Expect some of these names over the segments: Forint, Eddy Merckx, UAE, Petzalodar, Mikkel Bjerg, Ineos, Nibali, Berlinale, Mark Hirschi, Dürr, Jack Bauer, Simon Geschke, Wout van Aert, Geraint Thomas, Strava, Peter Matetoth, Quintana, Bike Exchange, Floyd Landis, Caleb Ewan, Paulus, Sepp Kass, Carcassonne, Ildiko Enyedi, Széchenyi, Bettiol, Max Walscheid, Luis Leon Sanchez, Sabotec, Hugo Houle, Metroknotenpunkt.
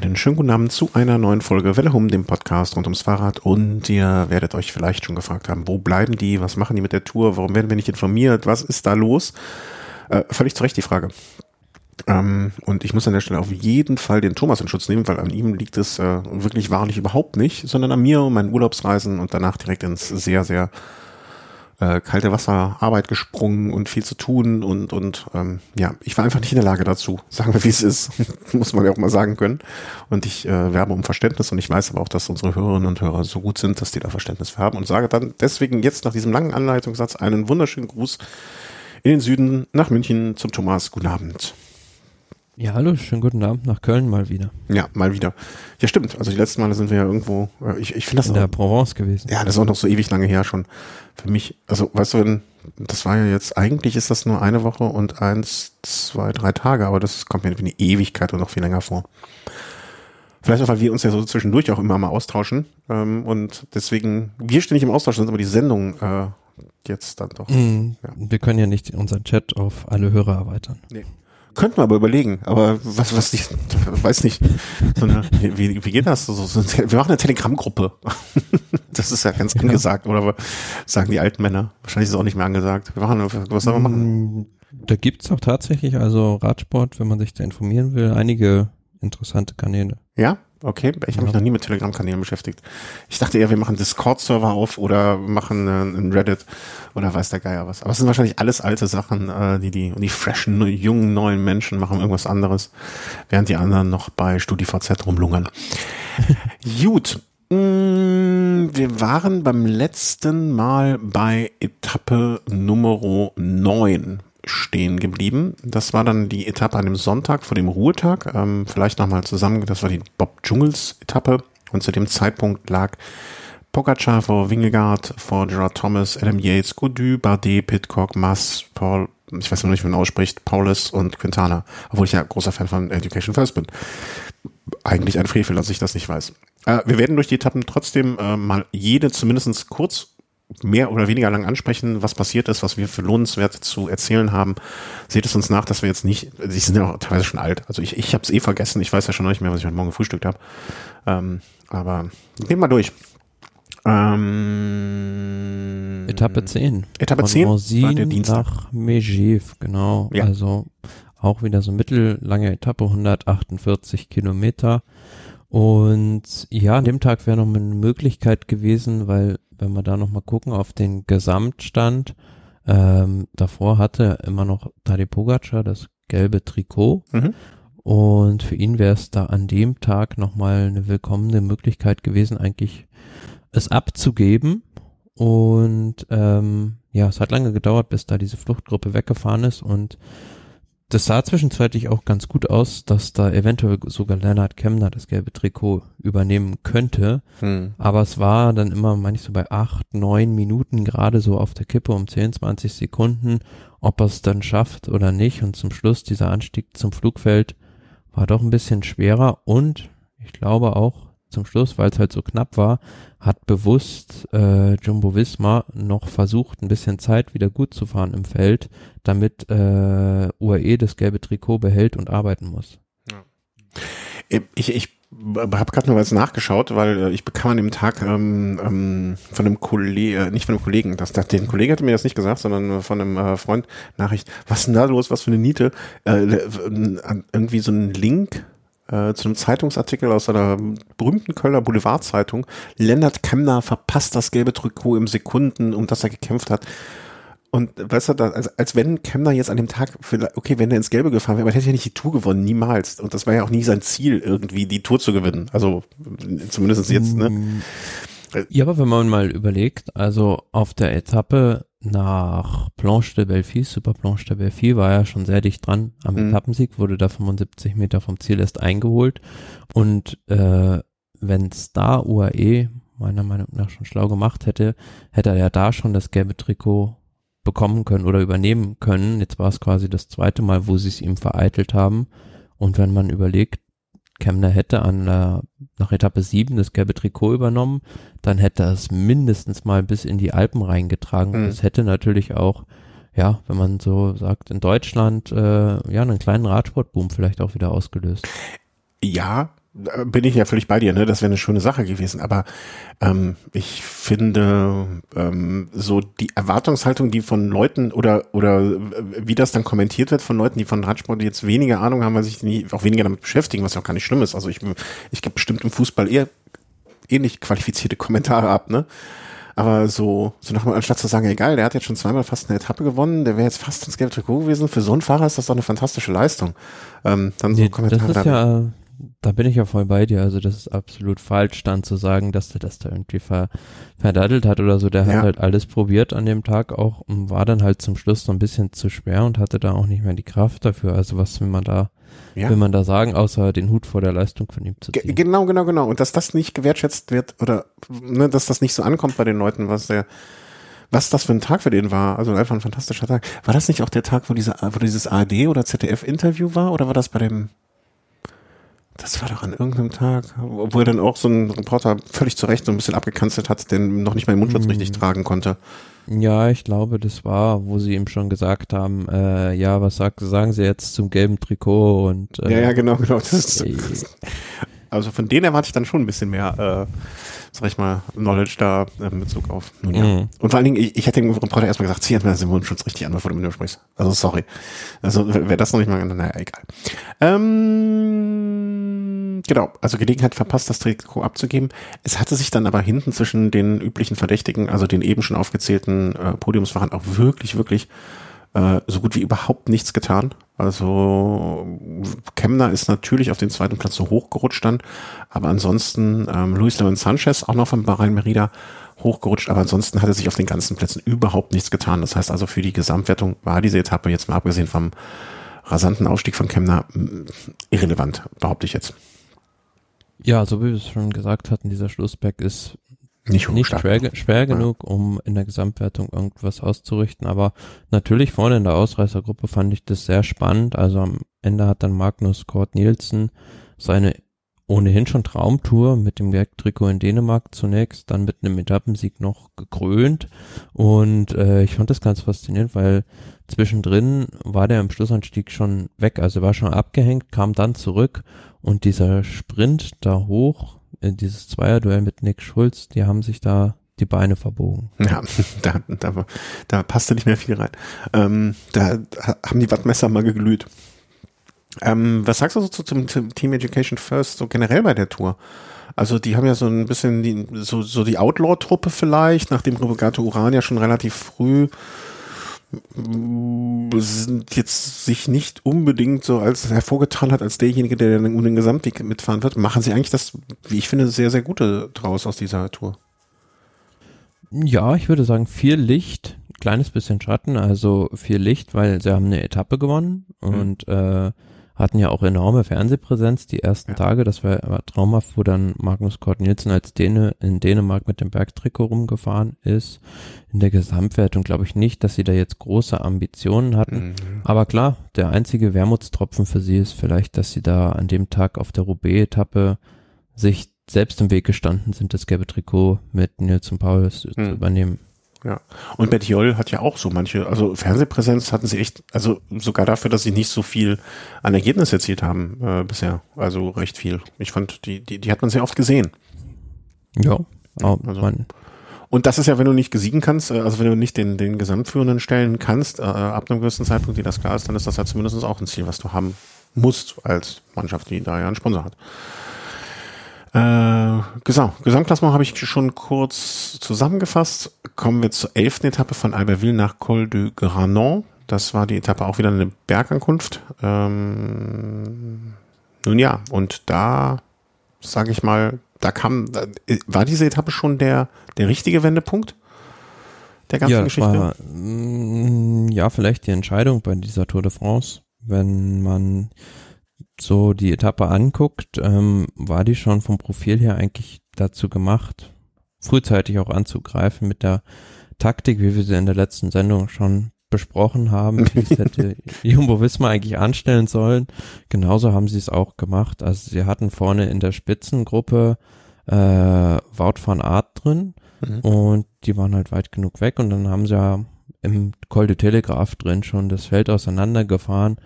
Einen schönen guten Abend zu einer neuen Folge Welle Home, dem Podcast rund ums Fahrrad. Und ihr werdet euch vielleicht schon gefragt haben, wo bleiben die, was machen die mit der Tour, warum werden wir nicht informiert, was ist da los? Völlig zu Recht die Frage. Und ich muss an der Stelle auf jeden Fall den Thomas in Schutz nehmen, weil an ihm liegt es wirklich wahrlich überhaupt nicht, sondern an mir und meinen Urlaubsreisen und danach direkt ins sehr, sehr kalte Wasserarbeit gesprungen und viel zu tun und ich war einfach nicht in der Lage dazu, sagen wir, wie es ist, muss man ja auch mal sagen können. Und ich werbe um Verständnis und ich weiß aber auch, dass unsere Hörerinnen und Hörer so gut sind, dass die da Verständnis für haben und sage dann deswegen jetzt nach diesem langen Anleitungssatz einen wunderschönen Gruß in den Süden nach München zum Thomas. Guten Abend. Ja, hallo, schönen guten Abend nach Köln mal wieder. Ja, mal wieder. Ja, stimmt. Also die letzten Male sind wir ja irgendwo, ich finde das in auch, der Provence gewesen. Ja, das ist auch noch so ewig lange her schon für mich. Also, weißt du, das war ja jetzt, eigentlich ist das nur eine Woche und 1, 2, 3 Tage, aber das kommt mir wie eine Ewigkeit und noch viel länger vor. Vielleicht auch, weil wir uns ja so zwischendurch auch immer mal austauschen und deswegen, wir ständig im Austausch sind, aber die Sendung jetzt dann doch. Wir können ja nicht unseren Chat auf alle Hörer erweitern. Nee. Könnten wir aber überlegen, aber was ich weiß nicht, so eine, wie geht das? Wir machen eine Telegram-Gruppe. Das ist ja ganz angesagt, oder sagen die alten Männer. Wahrscheinlich ist es auch nicht mehr angesagt. Was sollen wir machen? Da gibt's auch tatsächlich, also Radsport, wenn man sich da informieren will, einige interessante Kanäle. Ja? Okay, ich habe mich noch nie mit Telegram-Kanälen beschäftigt. Ich dachte eher, wir machen Discord-Server auf oder machen einen Reddit oder weiß der Geier was. Aber es sind wahrscheinlich alles alte Sachen, die freshen, jungen, neuen Menschen machen irgendwas anderes, während die anderen noch bei StudiVZ rumlungern. Gut, wir waren beim letzten Mal bei Etappe Nummer 9. stehen geblieben. Das war dann die Etappe an dem Sonntag vor dem Ruhetag. Vielleicht nochmal zusammen, das war die Bob-Jungels-Etappe und zu dem Zeitpunkt lag Pogacar vor Vingegaard, vor Geraint Thomas, Adam Yates, Goddue, Bardet, Pidcock, Mas, Paul, ich weiß noch nicht, wie man ausspricht, Paulus und Quintana, obwohl ich ja großer Fan von Education First bin. Eigentlich ein Frevel, dass ich das nicht weiß. Wir werden durch die Etappen trotzdem mal jede zumindest kurz mehr oder weniger lang ansprechen, was passiert ist, was wir für lohnenswert zu erzählen haben. Seht es uns nach, dass wir jetzt nicht, sie sind ja auch teilweise schon alt, also ich habe es vergessen, ich weiß ja schon nicht mehr, was ich heute Morgen gefrühstückt habe, aber gehen wir mal durch. Etappe 10. Etappe 10 war der Dienstag. Nach Megiv, genau, ja. Also auch wieder so mittellange Etappe, 148 Kilometer. Und ja, an dem Tag wäre noch eine Möglichkeit gewesen, weil wenn wir da nochmal gucken auf den Gesamtstand, davor hatte immer noch Tadej Pogacar das gelbe Trikot und für ihn wäre es da an dem Tag nochmal eine willkommene Möglichkeit gewesen, eigentlich es abzugeben und es hat lange gedauert, bis da diese Fluchtgruppe weggefahren ist und das sah zwischenzeitlich auch ganz gut aus, dass da eventuell sogar Lennard Kämna das gelbe Trikot übernehmen könnte. Aber es war dann immer, meine ich, so bei 8, 9 Minuten gerade so auf der Kippe um 10, 20 Sekunden, ob er es dann schafft oder nicht. Und zum Schluss dieser Anstieg zum Flugfeld war doch ein bisschen schwerer. Und ich glaube auch zum Schluss, weil es halt so knapp war, hat bewusst Jumbo Visma noch versucht, ein bisschen Zeit wieder gut zu fahren im Feld, damit UAE das gelbe Trikot behält und arbeiten muss. Ja. Ich habe gerade noch was nachgeschaut, weil ich bekam an dem Tag von einem Kollegen, nicht von einem Kollegen, den Kollegen hatte mir das nicht gesagt, sondern von einem Freund Nachricht, was ist denn da los, was für eine Niete, irgendwie so ein Link zu einem Zeitungsartikel aus einer berühmten Kölner Boulevardzeitung. Lennard Kämna verpasst das gelbe Trikot im Sekunden, um das er gekämpft hat. Und weißt du, als wenn Kämna jetzt an dem Tag, wenn er ins Gelbe gefahren wäre, aber er hätte ja nicht die Tour gewonnen, niemals. Und das war ja auch nie sein Ziel, irgendwie die Tour zu gewinnen. Also zumindest jetzt, ne? Ja, aber wenn man mal überlegt, also auf der Etappe nach Planche des Belles Filles, Super Planche des Belles Filles, war ja schon sehr dicht dran am Etappensieg, wurde da 75 Meter vom Ziel erst eingeholt und wenn es da UAE meiner Meinung nach schon schlau gemacht hätte, hätte er ja da schon das gelbe Trikot bekommen können oder übernehmen können. Jetzt war es quasi das zweite Mal, wo sie es ihm vereitelt haben und wenn man überlegt, Kämna hätte nach Etappe 7 das gelbe Trikot übernommen, dann hätte er es mindestens mal bis in die Alpen reingetragen. Und es hätte natürlich auch, ja, wenn man so sagt, in Deutschland einen kleinen Radsportboom vielleicht auch wieder ausgelöst. Ja, bin ich ja völlig bei dir, ne? Das wäre eine schöne Sache gewesen, aber ich finde so die Erwartungshaltung, die von Leuten oder wie das dann kommentiert wird von Leuten, die von Radsport jetzt weniger Ahnung haben, weil sich auch weniger damit beschäftigen, was ja auch gar nicht schlimm ist. Also ich gebe bestimmt im Fußball eher ähnlich qualifizierte Kommentare ab, ne? Aber so nochmal, anstatt zu sagen, egal, der hat jetzt schon zweimal fast eine Etappe gewonnen, der wäre jetzt fast ins gelbe Trikot gewesen, für so einen Fahrer ist das doch eine fantastische Leistung. Dann so Kommentare. Das ist ja, da bin ich ja voll bei dir, also das ist absolut falsch, dann zu sagen, dass der das da irgendwie verdattelt hat oder so, der hat halt alles probiert an dem Tag auch und war dann halt zum Schluss so ein bisschen zu schwer und hatte da auch nicht mehr die Kraft dafür, also was will man da sagen, außer den Hut vor der Leistung von ihm zu ziehen. Genau. Und dass das nicht gewertschätzt wird oder ne, dass das nicht so ankommt bei den Leuten, was das für ein Tag für den war. Also einfach ein fantastischer Tag. War das nicht auch der Tag, wo dieses ARD oder ZDF-Interview war? Oder war das bei dem, das war doch an irgendeinem Tag, wo er dann auch so ein Reporter völlig zu Recht so ein bisschen abgekanzelt hat, den noch nicht mal den Mundschutz richtig tragen konnte. Ja, ich glaube, das war, wo sie ihm schon gesagt haben, ja, was sagen sie jetzt zum gelben Trikot und genau. Also von denen erwarte ich dann schon ein bisschen mehr, sag ich mal, Knowledge da in Bezug auf. Und vor allen Dingen, ich hätte dem Reporter erstmal gesagt, zieh erstmal den Mundschutz richtig an, bevor du mit mir sprichst. Also sorry. Also wäre das noch nicht mal, naja, egal. Genau, also Gelegenheit verpasst, das Trikot abzugeben. Es hatte sich dann aber hinten zwischen den üblichen Verdächtigen, also den eben schon aufgezählten Podiumsfahrern, auch wirklich so gut wie überhaupt nichts getan. Also Kämna ist natürlich auf den zweiten Platz so hochgerutscht dann, aber ansonsten Luis Leon Sanchez auch noch von Bahrain Merida hochgerutscht, aber ansonsten hatte sich auf den ganzen Plätzen überhaupt nichts getan. Das heißt also, für die Gesamtwertung war diese Etappe, jetzt mal abgesehen vom rasanten Aufstieg von Kämna, irrelevant, behaupte ich jetzt. Ja, so wie wir es schon gesagt hatten, dieser Schlussberg ist nicht schwer genug, um in der Gesamtwertung irgendwas auszurichten, aber natürlich vorne in der Ausreißergruppe fand ich das sehr spannend, also am Ende hat dann Magnus Cort Nielsen seine ohnehin schon Traumtour mit dem Bergtrikot in Dänemark zunächst, dann mit einem Etappensieg noch gekrönt und ich fand das ganz faszinierend, weil zwischendrin war der im Schlussanstieg schon weg, also war schon abgehängt, kam dann zurück und dieser Sprint da hoch, dieses Zweierduell mit Nick Schulz, die haben sich da die Beine verbogen. Ja, da passte nicht mehr viel rein. Da haben die Wattmesser mal geglüht. Was sagst du so zum Team Education First so generell bei der Tour? Also die haben ja so ein bisschen die Outlaw-Truppe vielleicht, nachdem Rigoberto Urán ja schon relativ früh sind jetzt sich nicht unbedingt so als hervorgetan hat, als derjenige, der dann um den Gesamtweg mitfahren wird, machen sie eigentlich das, wie ich finde, sehr, sehr Gute draus aus dieser Tour. Ja, ich würde sagen, viel Licht, kleines bisschen Schatten, also viel Licht, weil sie haben eine Etappe gewonnen und hatten ja auch enorme Fernsehpräsenz die ersten Tage, das war traumhaft, wo dann Magnus Cort Nielsen als Däne in Dänemark mit dem Bergtrikot rumgefahren ist. In der Gesamtwertung glaube ich nicht, dass sie da jetzt große Ambitionen hatten, aber klar, der einzige Wermutstropfen für sie ist vielleicht, dass sie da an dem Tag auf der Roubaix-Etappe sich selbst im Weg gestanden sind, das gelbe Trikot mit Nils und Paulus zu übernehmen. Ja, und Bettiol hat ja auch so manche, also Fernsehpräsenz hatten sie echt, also sogar dafür, dass sie nicht so viel an Ergebnis erzielt haben bisher, also recht viel. Ich fand, die hat man sehr oft gesehen. Ja, also. Und das ist ja, wenn du nicht gesiegen kannst, also wenn du nicht den Gesamtführenden stellen kannst, ab einem gewissen Zeitpunkt, wie das klar ist, dann ist das ja zumindest auch ein Ziel, was du haben musst als Mannschaft, die da ja einen Sponsor hat. Gesamtklassement habe ich schon kurz zusammengefasst. Kommen wir zur 11. Etappe von Albertville nach Col du Granon. Das war die Etappe, auch wieder eine Bergankunft. Nun ja, und da sage ich mal, war diese Etappe schon der richtige Wendepunkt der ganzen Geschichte? Ja, vielleicht die Entscheidung bei dieser Tour de France, wenn man so die Etappe anguckt, war die schon vom Profil her eigentlich dazu gemacht, frühzeitig auch anzugreifen mit der Taktik, wie wir sie in der letzten Sendung schon besprochen haben. Das hätte Jumbo Visma eigentlich anstellen sollen. Genauso haben sie es auch gemacht. Also sie hatten vorne in der Spitzengruppe Wout van Aert drin und die waren halt weit genug weg und dann haben sie ja im Col du Télégraphe drin schon das Feld auseinandergefahren.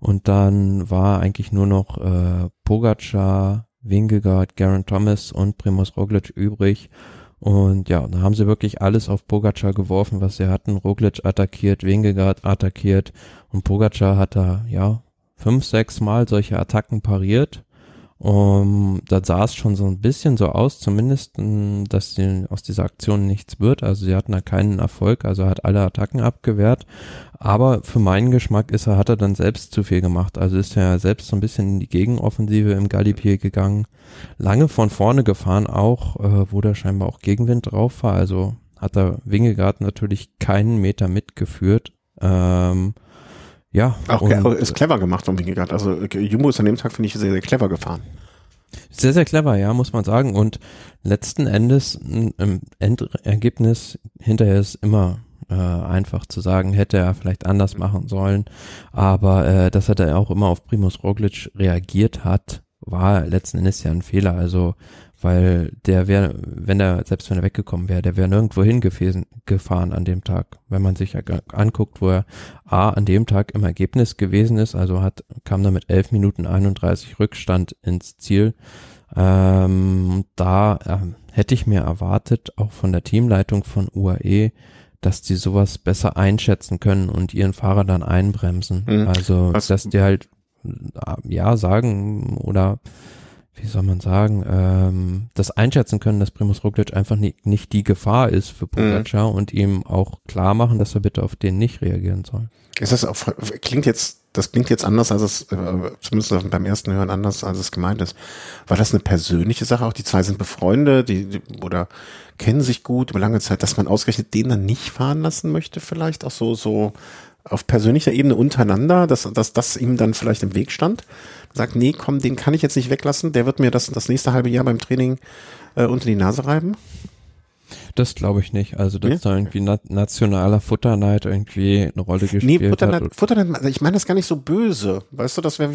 Und dann war eigentlich nur noch Pogacar, Vingegaard, Geraint Thomas und Primož Roglič übrig. Und ja, da haben sie wirklich alles auf Pogacar geworfen, was sie hatten. Roglič attackiert, Vingegaard attackiert und Pogacar hat da, ja, 5-6 Mal solche Attacken pariert. Da sah es schon so ein bisschen so aus, zumindest, dass aus dieser Aktion nichts wird. Also sie hatten da keinen Erfolg, also hat alle Attacken abgewehrt. Aber für meinen Geschmack hat er dann selbst zu viel gemacht. Also ist er selbst so ein bisschen in die Gegenoffensive im Galibier gegangen. Lange von vorne gefahren auch, wo da scheinbar auch Gegenwind drauf war. Also hat er Vingegaard natürlich keinen Meter mitgeführt. Ja, auch ist clever gemacht von Vingegaard. Also Jumbo ist an dem Tag, finde ich, sehr, sehr clever gefahren. Sehr, sehr clever, ja, muss man sagen. Und letzten Endes im Endergebnis hinterher ist immer einfach zu sagen, hätte er vielleicht anders machen sollen. Aber dass er da auch immer auf Primož Roglič reagiert hat, war letzten Endes ja ein Fehler. Also weil der wäre, selbst wenn er weggekommen wäre, der wäre nirgendwo hingefahren an dem Tag. Wenn man sich anguckt, wo er an dem Tag im Ergebnis gewesen ist, also kam da mit 11 Minuten 31 Rückstand ins Ziel. Hätte ich mir erwartet, auch von der Teamleitung von UAE, dass die sowas besser einschätzen können und ihren Fahrer dann einbremsen. Mhm. Also, dass die halt, ja, sagen oder wie soll man sagen, das einschätzen können, dass Primož Roglič einfach nicht die Gefahr ist für Pogacar und ihm auch klar machen, dass er bitte auf den nicht reagieren soll. Das klingt jetzt anders, als es, zumindest beim ersten Hören anders, als es gemeint ist. War das eine persönliche Sache? Auch die zwei sind befreundet, oder kennen sich gut über lange Zeit, dass man ausgerechnet den dann nicht fahren lassen möchte vielleicht, auch so auf persönlicher Ebene untereinander, dass das ihm dann vielleicht im Weg stand. Sagt, nee, komm, den kann ich jetzt nicht weglassen, der wird mir das nächste halbe Jahr beim Training unter die Nase reiben? Das glaube ich nicht. Also, dass da irgendwie nationaler Futterneid irgendwie eine Rolle gespielt hat. Futterneid, ich meine das gar nicht so böse. Weißt du, das wäre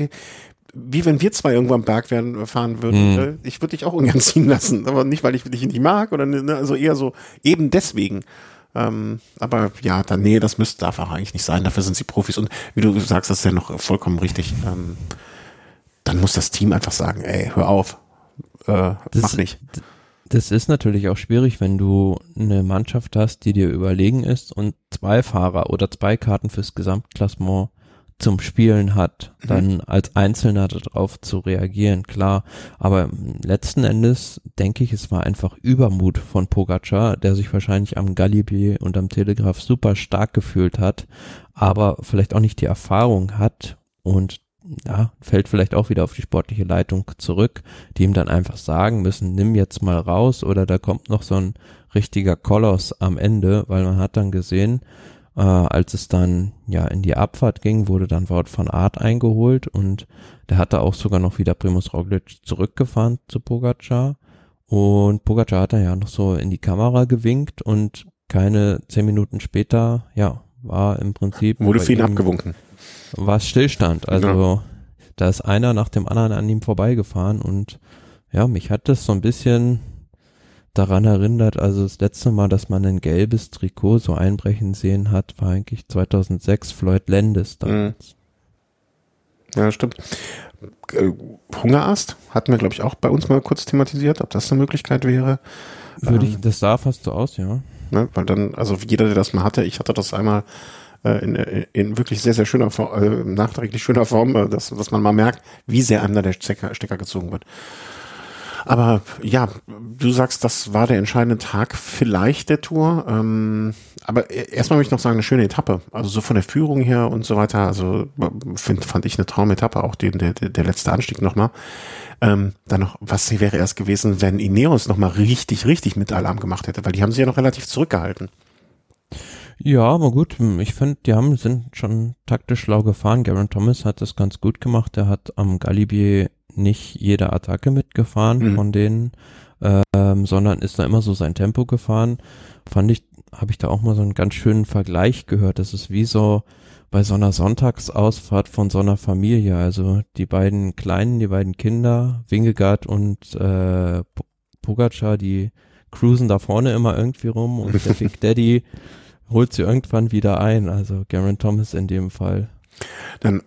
wie wenn wir zwei irgendwo am Berg fahren würden. Ich würde dich auch ungern ziehen lassen. Aber nicht, weil ich dich nicht mag, oder also eher so eben deswegen. Aber ja, das darf auch eigentlich nicht sein. Dafür sind sie Profis. Und wie du sagst, das ist ja noch vollkommen richtig. Dann muss das Team einfach sagen, ey, hör auf, mach nicht. Das ist natürlich auch schwierig, wenn du eine Mannschaft hast, die dir überlegen ist und zwei Fahrer oder zwei Karten fürs Gesamtklassement zum Spielen hat, dann als Einzelner darauf zu reagieren, klar. Aber letzten Endes denke ich, es war einfach Übermut von Pogacar, der sich wahrscheinlich am Galibier und am Telegraph super stark gefühlt hat, aber vielleicht auch nicht die Erfahrung hat und ja, fällt vielleicht auch wieder auf die sportliche Leitung zurück, die ihm dann einfach sagen müssen, nimm jetzt mal raus oder da kommt noch so ein richtiger Koloss am Ende, weil man hat dann gesehen, als es dann ja in die Abfahrt ging, wurde dann Wout van Aert eingeholt und der hatte auch sogar noch wieder Primož Roglič zurückgefahren zu Pogacar und Pogacar hat dann ja noch so in die Kamera gewinkt und keine 10 Minuten später, ja, war im Prinzip wurde für ihn abgewunken. War es Stillstand, also da ist einer nach dem anderen an ihm vorbeigefahren und ja, mich hat das so ein bisschen daran erinnert, also das letzte Mal, dass man ein gelbes Trikot so einbrechen sehen hat, war eigentlich 2006 Floyd Landis damals. Ja, stimmt. Hungerast hatten wir, glaube ich, auch bei uns mal kurz thematisiert, ob das eine Möglichkeit wäre. Das sah fast so aus, ja. Ne, weil dann, also jeder, der das mal hatte, ich hatte das einmal in wirklich sehr, sehr schöner Form, nachträglich schöner Form, dass man mal merkt, wie sehr einem da der Stecker gezogen wird. Aber ja, du sagst, das war der entscheidende Tag vielleicht der Tour. Aber erstmal möchte ich noch sagen, eine schöne Etappe. Also so von der Führung her und so weiter. Also fand ich eine Traumetappe, auch der letzte Anstieg nochmal. Dann noch, was wäre erst gewesen, wenn Ineos nochmal richtig, richtig mit Alarm gemacht hätte? Weil die haben sie ja noch relativ zurückgehalten. Ja, aber gut, ich finde, sind schon taktisch schlau gefahren. Geraint Thomas hat das ganz gut gemacht. Der hat am Galibier nicht jede Attacke mitgefahren von denen, sondern ist da immer so sein Tempo gefahren. Habe ich da auch mal so einen ganz schönen Vergleich gehört. Das ist wie so bei so einer Sonntagsausfahrt von so einer Familie. Also die beiden Kinder, Vingegaard und Pogacar, die cruisen da vorne immer irgendwie rum und der Big Daddy holt sie irgendwann wieder ein, also Geraint Thomas in dem Fall. Dann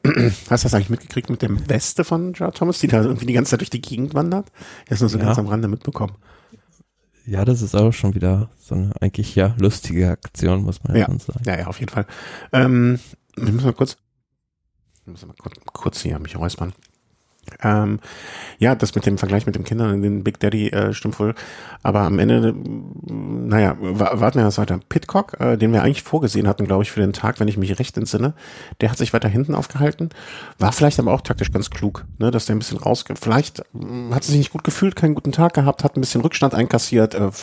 hast du das eigentlich mitgekriegt mit der Weste von Geraint Thomas, die da irgendwie die ganze Zeit durch die Gegend wandert? Er ist nur so ganz am Rande mitbekommen. Ja, das ist auch schon wieder so eine eigentlich lustige Aktion, muss man ja schon sagen. Ja, auf jeden Fall. Ich muss mal kurz hier mich räuspern. Ja, das mit dem Vergleich mit den Kindern in den Big Daddy stimmt voll. Aber am Ende, naja, warten wir das weiter. Pidcock, den wir eigentlich vorgesehen hatten, glaube ich, für den Tag, wenn ich mich recht entsinne, der hat sich weiter hinten aufgehalten. War vielleicht aber auch taktisch ganz klug, ne, dass der ein bisschen vielleicht hat sich nicht gut gefühlt, keinen guten Tag gehabt, hat ein bisschen Rückstand einkassiert. Ich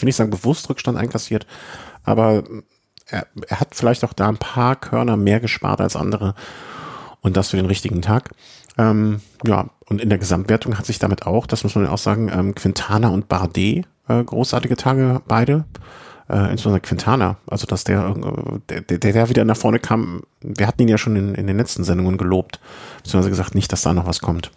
will nicht sagen bewusst Rückstand einkassiert, aber er hat vielleicht auch da ein paar Körner mehr gespart als andere. Und das für den richtigen Tag. Und in der Gesamtwertung hat sich damit auch, das muss man auch sagen, Quintana und Bardet großartige Tage beide, insbesondere Quintana, also dass der wieder nach vorne kam, wir hatten ihn ja schon in den letzten Sendungen gelobt, beziehungsweise gesagt, nicht, dass da noch was kommt.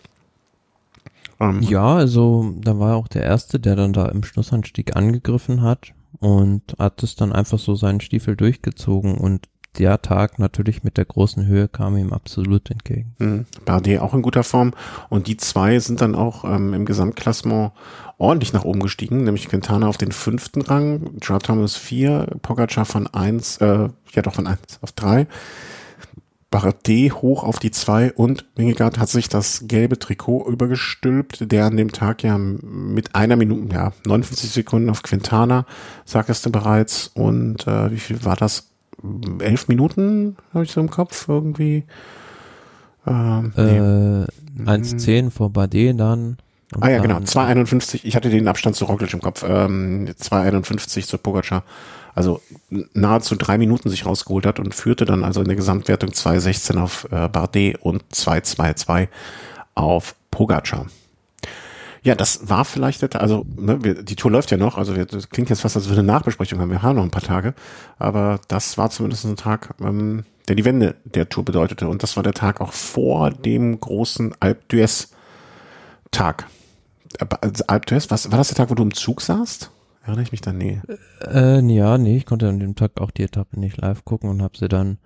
Also da war auch der Erste, der dann da im Schlussanstieg angegriffen hat und hat es dann einfach so seinen Stiefel durchgezogen und der Tag natürlich mit der großen Höhe kam ihm absolut entgegen. Bardet auch in guter Form und die zwei sind dann auch im Gesamtklassement ordentlich nach oben gestiegen, nämlich Quintana auf den 5. Rang, Geraint Thomas 4, Pogacar von 3, Bardet hoch auf die 2 und Vingegaard hat sich das gelbe Trikot übergestülpt, der an dem Tag ja mit 1 Minute, 59 Sekunden auf Quintana, sagtest du bereits, und wie viel war das? 11 Minuten, habe ich so im Kopf, irgendwie. 1,10 vor Bardet dann. Genau, 2,51. Ich hatte den Abstand zu Roglič im Kopf. 2,51 zu Pogacar. Also nahezu 3 Minuten sich rausgeholt hat und führte dann also in der Gesamtwertung 2,16 auf Bardet und 2,22 auf Pogacar. Ja, das war vielleicht, die Tour läuft ja noch, das klingt jetzt fast, als würde eine Nachbesprechung haben, wir haben noch ein paar Tage, aber das war zumindest ein Tag, der die Wende der Tour bedeutete und das war der Tag auch vor dem großen Alpe d'Huez Tag. Alpe d'Huez, war das der Tag, wo du im Zug saßt? Erinnere ich mich dann? Nee. Ich konnte an dem Tag auch die Etappe nicht live gucken und habe sie dann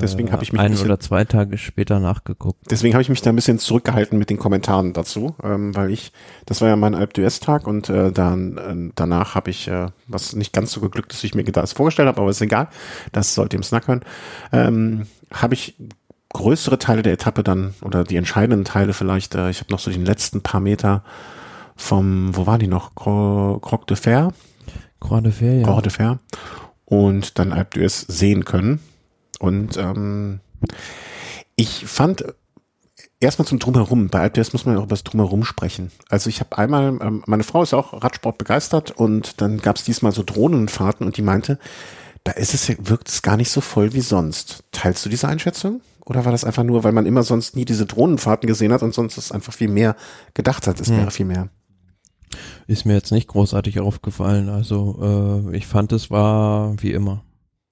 deswegen habe ich mich oder 2 Tage später nachgeguckt. Deswegen habe ich mich da ein bisschen zurückgehalten mit den Kommentaren dazu, das war ja mein Alpe d'Huez-Tag und danach habe ich, was nicht ganz so geglückt ist, wie ich mir das vorgestellt habe, aber ist egal, das sollt ihr im Snack hören, habe ich größere Teile der Etappe dann, oder die entscheidenden Teile vielleicht, ich habe noch so den letzten paar Meter wo waren die noch? Croix de Fer. Und dann Alpe d'Huez sehen können. Und ich fand, erstmal zum Drumherum, bei Alpe d'Huez muss man ja auch über das Drumherum sprechen. Also ich habe einmal, meine Frau ist auch Radsport begeistert und dann gab es diesmal so Drohnenfahrten und die meinte, wirkt es gar nicht so voll wie sonst. Teilst du diese Einschätzung? Oder war das einfach nur, weil man immer sonst nie diese Drohnenfahrten gesehen hat und sonst es einfach viel mehr gedacht hat? Es wäre viel mehr. Ist mir jetzt nicht großartig aufgefallen. Also ich fand, es war wie immer.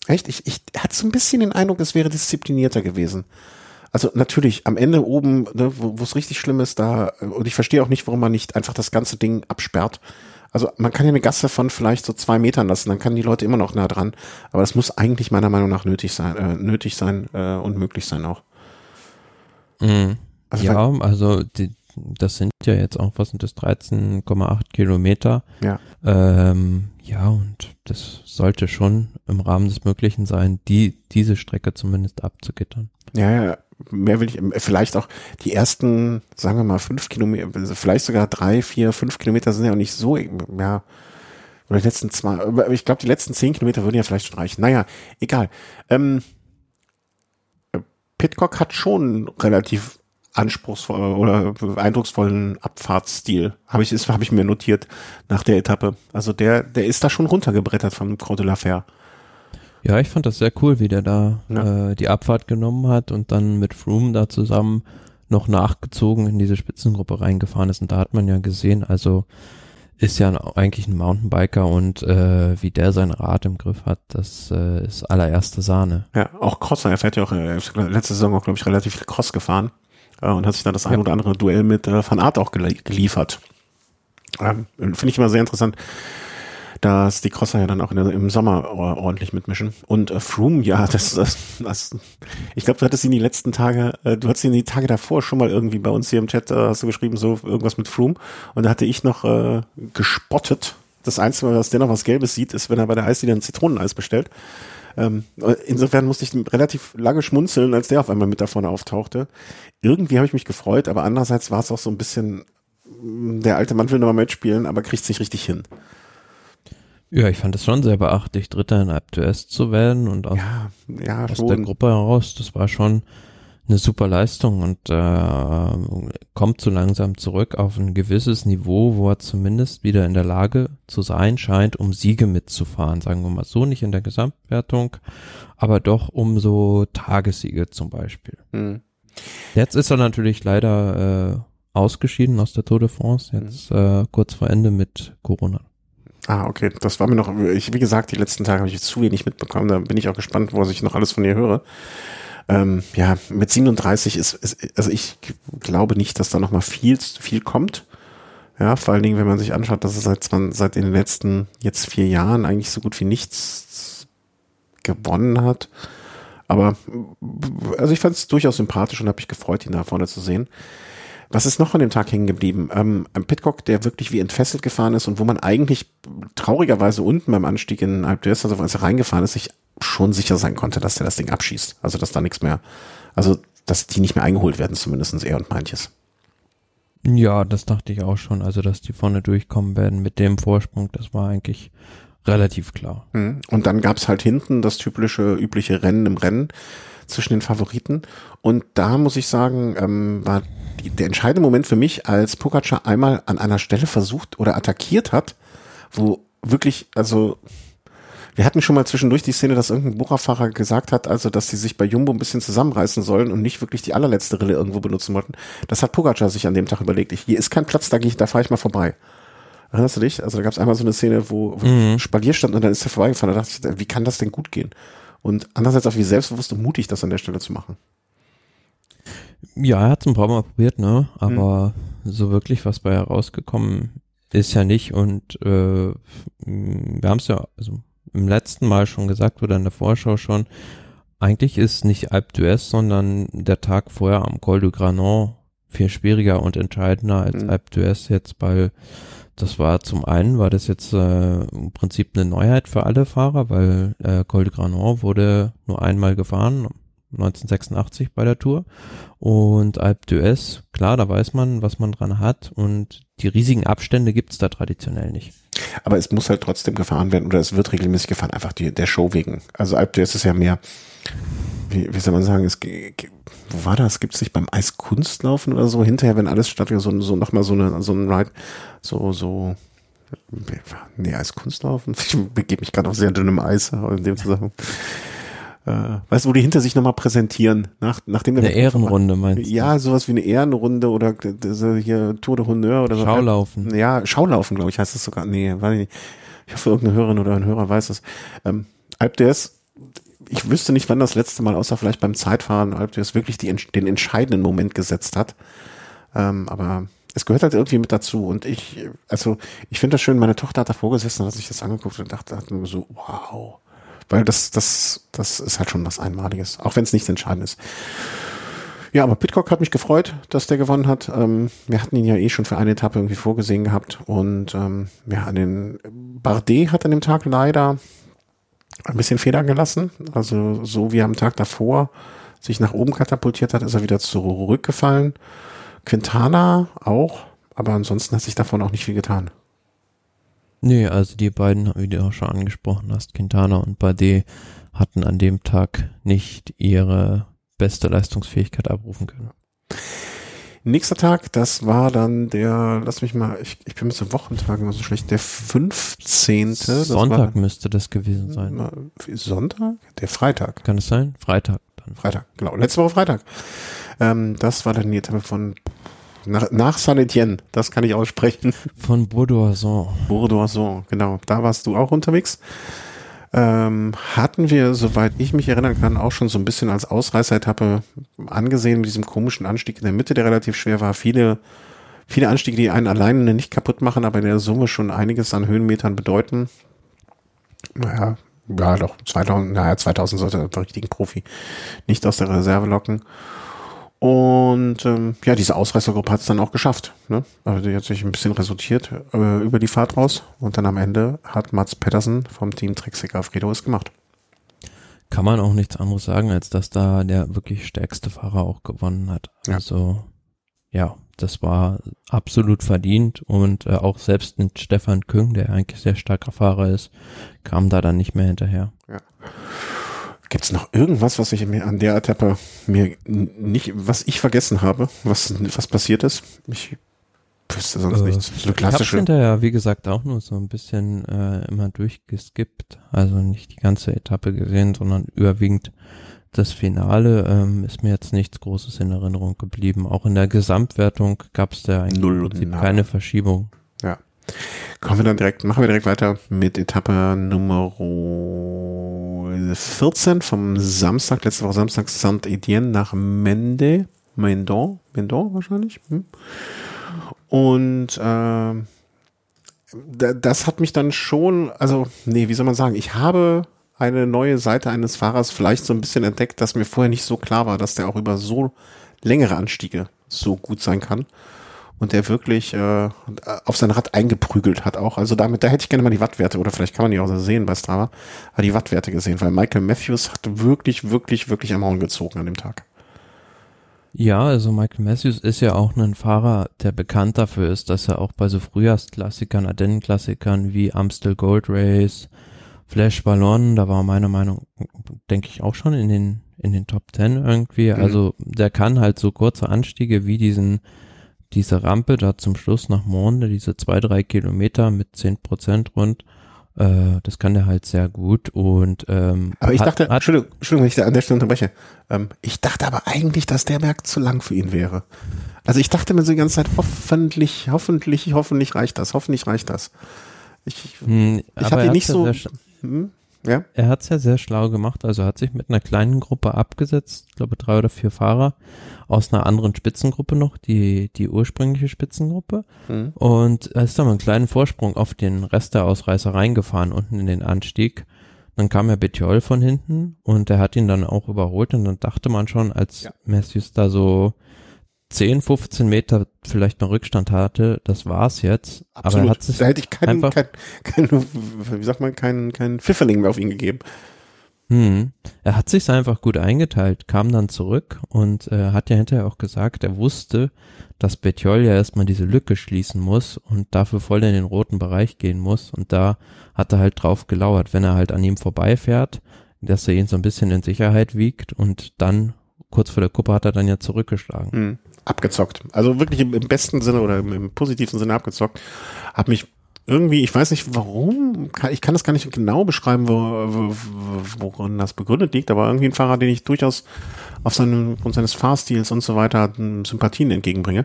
Echt? Ich hatte so ein bisschen den Eindruck, es wäre disziplinierter gewesen. Also natürlich, am Ende oben, ne, wo es richtig schlimm ist, da, und ich verstehe auch nicht, warum man nicht einfach das ganze Ding absperrt. Also man kann ja eine Gasse von vielleicht so 2 Metern lassen, dann kann die Leute immer noch nah dran. Aber das muss eigentlich meiner Meinung nach nötig sein und möglich sein auch. Mhm. Das sind ja jetzt auch, 13,8 Kilometer. Ja. Und das sollte schon im Rahmen des Möglichen sein, diese Strecke zumindest abzugittern. Ja, mehr will ich, vielleicht auch die ersten, sagen wir mal, 5 Kilometer, vielleicht sogar 3, 4, 5 Kilometer sind ja auch nicht so, oder die letzten 2, ich glaube, die letzten 10 Kilometer würden ja vielleicht schon reichen. Naja, egal. Pidcock hat schon relativ anspruchsvoll oder eindrucksvollen Abfahrtsstil, habe ich mir notiert nach der Etappe. Also der ist da schon runtergebrettert vom Croix de Fer. Ja, ich fand das sehr cool, wie der da die Abfahrt genommen hat und dann mit Froome da zusammen noch nachgezogen in diese Spitzengruppe reingefahren ist. Und da hat man ja gesehen, also ist ja eigentlich ein Mountainbiker und wie der sein Rad im Griff hat, das ist allererste Sahne. Ja, auch Crosser, er fährt ja auch letzte Saison auch, glaube ich, relativ viel Cross gefahren. Und hat sich dann das ein oder andere Duell mit Van Aert auch geliefert. Finde ich immer sehr interessant, dass die Crosser ja dann auch im Sommer ordentlich mitmischen. Und Froome, ja, das ich glaube, du hattest ihn die Tage davor schon mal irgendwie bei uns hier im Chat, hast du geschrieben, so irgendwas mit Froome. Und da hatte ich noch gespottet. Das Einzige, dass der noch was Gelbes sieht, ist, wenn er bei der Eisdiele ein Zitroneneis bestellt. Insofern musste ich relativ lange schmunzeln, als der auf einmal mit da vorne auftauchte. Irgendwie habe ich mich gefreut, aber andererseits war es auch so ein bisschen, der alte Mann will nochmal mitspielen, aber kriegt es nicht richtig hin. Ja, ich fand es schon sehr beachtlich, Dritter in Alpe d'Huez zu werden und aus der Gruppe heraus, das war schon eine super Leistung und kommt so langsam zurück auf ein gewisses Niveau, wo er zumindest wieder in der Lage zu sein scheint, um Siege mitzufahren, sagen wir mal so, nicht in der Gesamtwertung, aber doch um so Tagessiege zum Beispiel. Hm. Jetzt ist er natürlich leider ausgeschieden aus der Tour de France, jetzt kurz vor Ende mit Corona. Ah, okay, das war mir noch, wie gesagt, die letzten Tage habe ich zu wenig mitbekommen, da bin ich auch gespannt, was ich noch alles von ihr höre. Ja, mit 37 also ich glaube nicht, dass da nochmal viel kommt. Ja, vor allen Dingen, wenn man sich anschaut, dass es seit den letzten jetzt 4 Jahren eigentlich so gut wie nichts gewonnen hat. Aber, also ich fand es durchaus sympathisch und habe mich gefreut, ihn da vorne zu sehen. Was ist noch an dem Tag hängen geblieben? Pidcock, der wirklich wie entfesselt gefahren ist und wo man eigentlich traurigerweise unten beim Anstieg in Alpe d'Huez, also als er reingefahren ist, sich schon sicher sein konnte, dass der das Ding abschießt. Also, dass da nichts mehr, also, dass die nicht mehr eingeholt werden, zumindest er und manches. Ja, das dachte ich auch schon. Also, dass die vorne durchkommen werden mit dem Vorsprung, das war eigentlich relativ klar. Und dann gab's halt hinten das übliche Rennen im Rennen zwischen den Favoriten. Und da muss ich sagen, war der entscheidende Moment für mich, als Pogacar einmal an einer Stelle versucht oder attackiert hat, wo wirklich, also wir hatten schon mal zwischendurch die Szene, dass irgendein Bora-Fahrer gesagt hat, also dass sie sich bei Jumbo ein bisschen zusammenreißen sollen und nicht wirklich die allerletzte Rille irgendwo benutzen wollten. Das hat Pogacar sich an dem Tag überlegt. Hier ist kein Platz, da fahre ich mal vorbei. Erinnerst du dich? Also da gab es einmal so eine Szene, wo Spalier stand und dann ist er vorbeigefahren. Da dachte ich, wie kann das denn gut gehen? Und andererseits auch wie selbstbewusst und mutig, das an der Stelle zu machen. Ja, er hat es ein paar Mal probiert, ne? Aber so wirklich was bei herausgekommen ist ja nicht. Und wir haben es ja also im letzten Mal schon gesagt oder in der Vorschau schon, eigentlich ist nicht Alpe d'Huez, sondern der Tag vorher am Col du Granon viel schwieriger und entscheidender als Alpe d'Huez jetzt, weil das jetzt im Prinzip eine Neuheit für alle Fahrer, weil Col du Granon wurde nur einmal gefahren, 1986 bei der Tour. Und Alpe d'Huez, klar, da weiß man, was man dran hat und die riesigen Abstände gibt's da traditionell nicht. Aber es muss halt trotzdem gefahren werden oder es wird regelmäßig gefahren, einfach der Show wegen. Also Alpe d'Huez ist ja mehr, wie soll man sagen, wo war das? Gibt's nicht beim Eiskunstlaufen oder so hinterher, wenn alles stattfindet, so nochmal so ein Ride, so. Nee, Eiskunstlaufen. Ich begebe mich gerade auf sehr dünnem Eis in dem Zusammenhang. Weißt du, wo die hinter sich nochmal präsentieren? Nachdem eine Ehrenrunde meinst du? Ja, sowas wie eine Ehrenrunde oder hier Tour de Honneur oder so. Schaulaufen. Ja, Schaulaufen, glaube ich, heißt das sogar. Nee, weiß ich nicht. Ich hoffe, irgendeine Hörerin oder ein Hörer weiß es. Alpe d'Huez, ich wüsste nicht, wann das letzte Mal, außer vielleicht beim Zeitfahren, Alpe d'Huez wirklich den entscheidenden Moment gesetzt hat. Aber es gehört halt irgendwie mit dazu. Und ich finde das schön, meine Tochter hat davor gesessen, hat sich das angeguckt und hat mir so, wow. Weil das ist halt schon was Einmaliges, auch wenn es nichts Entscheidendes ist. Ja, aber Pidcock hat mich gefreut, dass der gewonnen hat. Wir hatten ihn ja eh schon für eine Etappe irgendwie vorgesehen gehabt. Und Bardet hat an dem Tag leider ein bisschen Federn gelassen. Also so wie er am Tag davor sich nach oben katapultiert hat, ist er wieder zurückgefallen. Quintana auch, aber ansonsten hat sich davon auch nicht viel getan. Nee, also die beiden, wie du auch schon angesprochen hast, Quintana und Bardet, hatten an dem Tag nicht ihre beste Leistungsfähigkeit abrufen können. Nächster Tag, das war dann ich bin mit so Wochentagen immer so schlecht, der 15. Sonntag müsste das gewesen sein. Sonntag? Der Freitag. Kann es sein? Freitag dann. Freitag, genau. Letzte Woche Freitag. Das war dann die Etappe von nach Saint-Étienne, das kann ich aussprechen. Von Bourdoison, genau. Da warst du auch unterwegs. Hatten wir, soweit ich mich erinnern kann, auch schon so ein bisschen als Ausreißeretappe angesehen mit diesem komischen Anstieg in der Mitte, der relativ schwer war. Viele Anstiege, die einen alleine nicht kaputt machen, aber in der Summe schon einiges an Höhenmetern bedeuten. naja, ja doch, 2000 sollte den richtigen Profi nicht aus der Reserve locken. Und ja, diese Ausreißergruppe hat es dann auch geschafft. Ne? Also die hat sich ein bisschen resultiert über die Fahrt raus. Und dann am Ende hat Mats Pettersen vom Team Trek-Segafredo Fredo es gemacht. Kann man auch nichts anderes sagen, als dass da der wirklich stärkste Fahrer auch gewonnen hat. Ja. Also ja, das war absolut verdient. Und auch selbst mit Stefan Küng, der eigentlich sehr starker Fahrer ist, kam da dann nicht mehr hinterher. Ja. Gibt es noch irgendwas, was ich mir an der Etappe was ich vergessen habe, was passiert ist? Ich wüsste sonst nichts. So ich habe hinterher, wie gesagt, auch nur so ein bisschen immer durchgeskippt. Also nicht die ganze Etappe gesehen, sondern überwiegend das Finale. Ist mir jetzt nichts Großes in Erinnerung geblieben. Auch in der Gesamtwertung gab es da eigentlich im Prinzip keine Verschiebung. Ja. Machen wir direkt weiter mit Etappe Nummer 14 vom Samstag, letzte Woche Samstag, Saint-Étienne nach Mendon wahrscheinlich. Und das hat mich dann schon, ich habe eine neue Seite eines Fahrers vielleicht so ein bisschen entdeckt, dass mir vorher nicht so klar war, dass der auch über so längere Anstiege so gut sein kann. Und der wirklich auf sein Rad eingeprügelt hat auch. Also da hätte ich gerne mal die Wattwerte, oder vielleicht kann man die auch so sehen bei Strava, aber die Wattwerte gesehen, weil Michael Matthews hat wirklich, wirklich, wirklich am Horn gezogen an dem Tag. Ja, also Michael Matthews ist ja auch ein Fahrer, der bekannt dafür ist, dass er auch bei so Frühjahrsklassikern, Ardennen-Klassikern wie Amstel Gold Race, Flash Ballon, da war meine Meinung, denke ich, auch schon in den Top 10 irgendwie. Mhm. Also der kann halt so kurze Anstiege wie diese Rampe da zum Schluss nach Mûr, diese 2-3 Kilometer mit 10% rund, das kann der halt sehr gut. Und aber ich dachte, Entschuldigung, wenn ich da an der Stelle unterbreche, ich dachte aber eigentlich, dass der Berg zu lang für ihn wäre. Also ich dachte mir so die ganze Zeit, hoffentlich reicht das. Ich habe ihn nicht so... Ja. Er hat es ja sehr schlau gemacht, also hat sich mit einer kleinen Gruppe abgesetzt, ich glaube 3 oder 4 Fahrer aus einer anderen Spitzengruppe noch, die ursprüngliche Spitzengruppe, und ist dann mal einen kleinen Vorsprung auf den Rest der Ausreißer reingefahren, unten in den Anstieg. Dann kam ja Bettiol von hinten und der hat ihn dann auch überholt, und dann dachte man schon, als Matthews da so 10, 15 Meter vielleicht noch Rückstand hatte, das war's jetzt. Absolut. Aber da hätte ich keinen Pfifferling mehr auf ihn gegeben. Er hat sich's einfach gut eingeteilt, kam dann zurück und hat ja hinterher auch gesagt, er wusste, dass Bettiol ja erstmal diese Lücke schließen muss und dafür voll in den roten Bereich gehen muss, und da hat er halt drauf gelauert, wenn er halt an ihm vorbeifährt, dass er ihn so ein bisschen in Sicherheit wiegt, und dann kurz vor der Kuppe hat er dann ja zurückgeschlagen. Abgezockt. Also wirklich im besten Sinne oder im positivsten Sinne abgezockt. Hab mich irgendwie, ich weiß nicht warum, ich kann das gar nicht genau beschreiben, woran das begründet liegt, aber irgendwie ein Fahrer, den ich durchaus aufgrund seines Fahrstils und so weiter Sympathien entgegenbringe.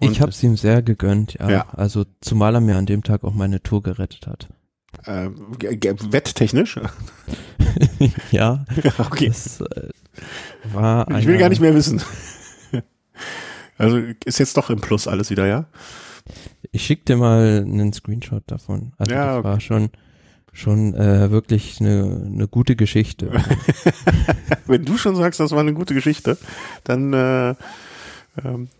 Und ich habe es ihm sehr gegönnt, ja. Also zumal er mir an dem Tag auch meine Tour gerettet hat. Wetttechnisch? Ja, okay. Das war ich will gar nicht mehr wissen. Also ist jetzt doch im Plus alles wieder, ja? Ich schick dir mal einen Screenshot davon. Also ja, das war schon wirklich eine gute Geschichte. Wenn du schon sagst, das war eine gute Geschichte, dann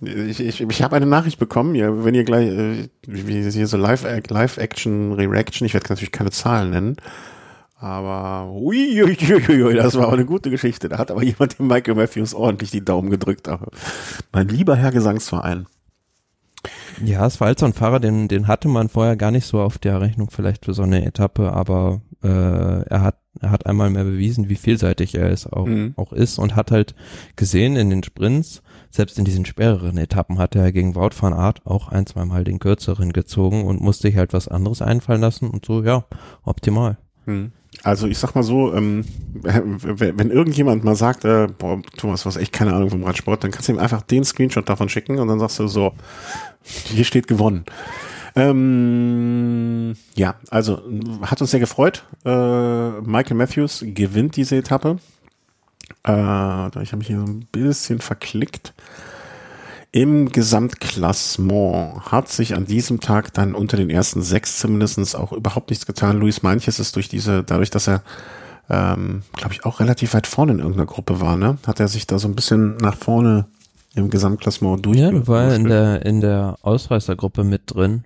ich habe eine Nachricht bekommen, ja, wenn ihr gleich hier so Live-Action-Reaction, ich werde natürlich keine Zahlen nennen, aber das war aber eine gute Geschichte. Da hat aber jemand dem Michael Matthews ordentlich die Daumen gedrückt. Aber mein lieber Herr Gesangsverein. Ja, es war halt so ein Fahrer, den hatte man vorher gar nicht so auf der Rechnung vielleicht für so eine Etappe, aber er hat einmal mehr bewiesen, wie vielseitig er es auch ist, und hat halt gesehen in den Sprints, selbst in diesen schwereren Etappen hat er gegen Wout van Aert auch 1-2 Mal den kürzeren gezogen und musste sich halt was anderes einfallen lassen, und so, ja, optimal. Also ich sag mal so, wenn irgendjemand mal sagt, boah, Thomas, du hast echt keine Ahnung vom Radsport, dann kannst du ihm einfach den Screenshot davon schicken und dann sagst du so, hier steht gewonnen. Ja, also hat uns sehr gefreut. Michael Matthews gewinnt diese Etappe. Ich habe mich hier so ein bisschen verklickt. Im Gesamtklassement hat sich an diesem Tag dann unter den ersten sechs zumindest auch überhaupt nichts getan. Luis Meintjes ist dadurch, dass er, glaube ich, auch relativ weit vorne in irgendeiner Gruppe war, ne? Hat er sich da so ein bisschen nach vorne im Gesamtklassement durchgeführt. Ja, war in der Ausreißergruppe mit drin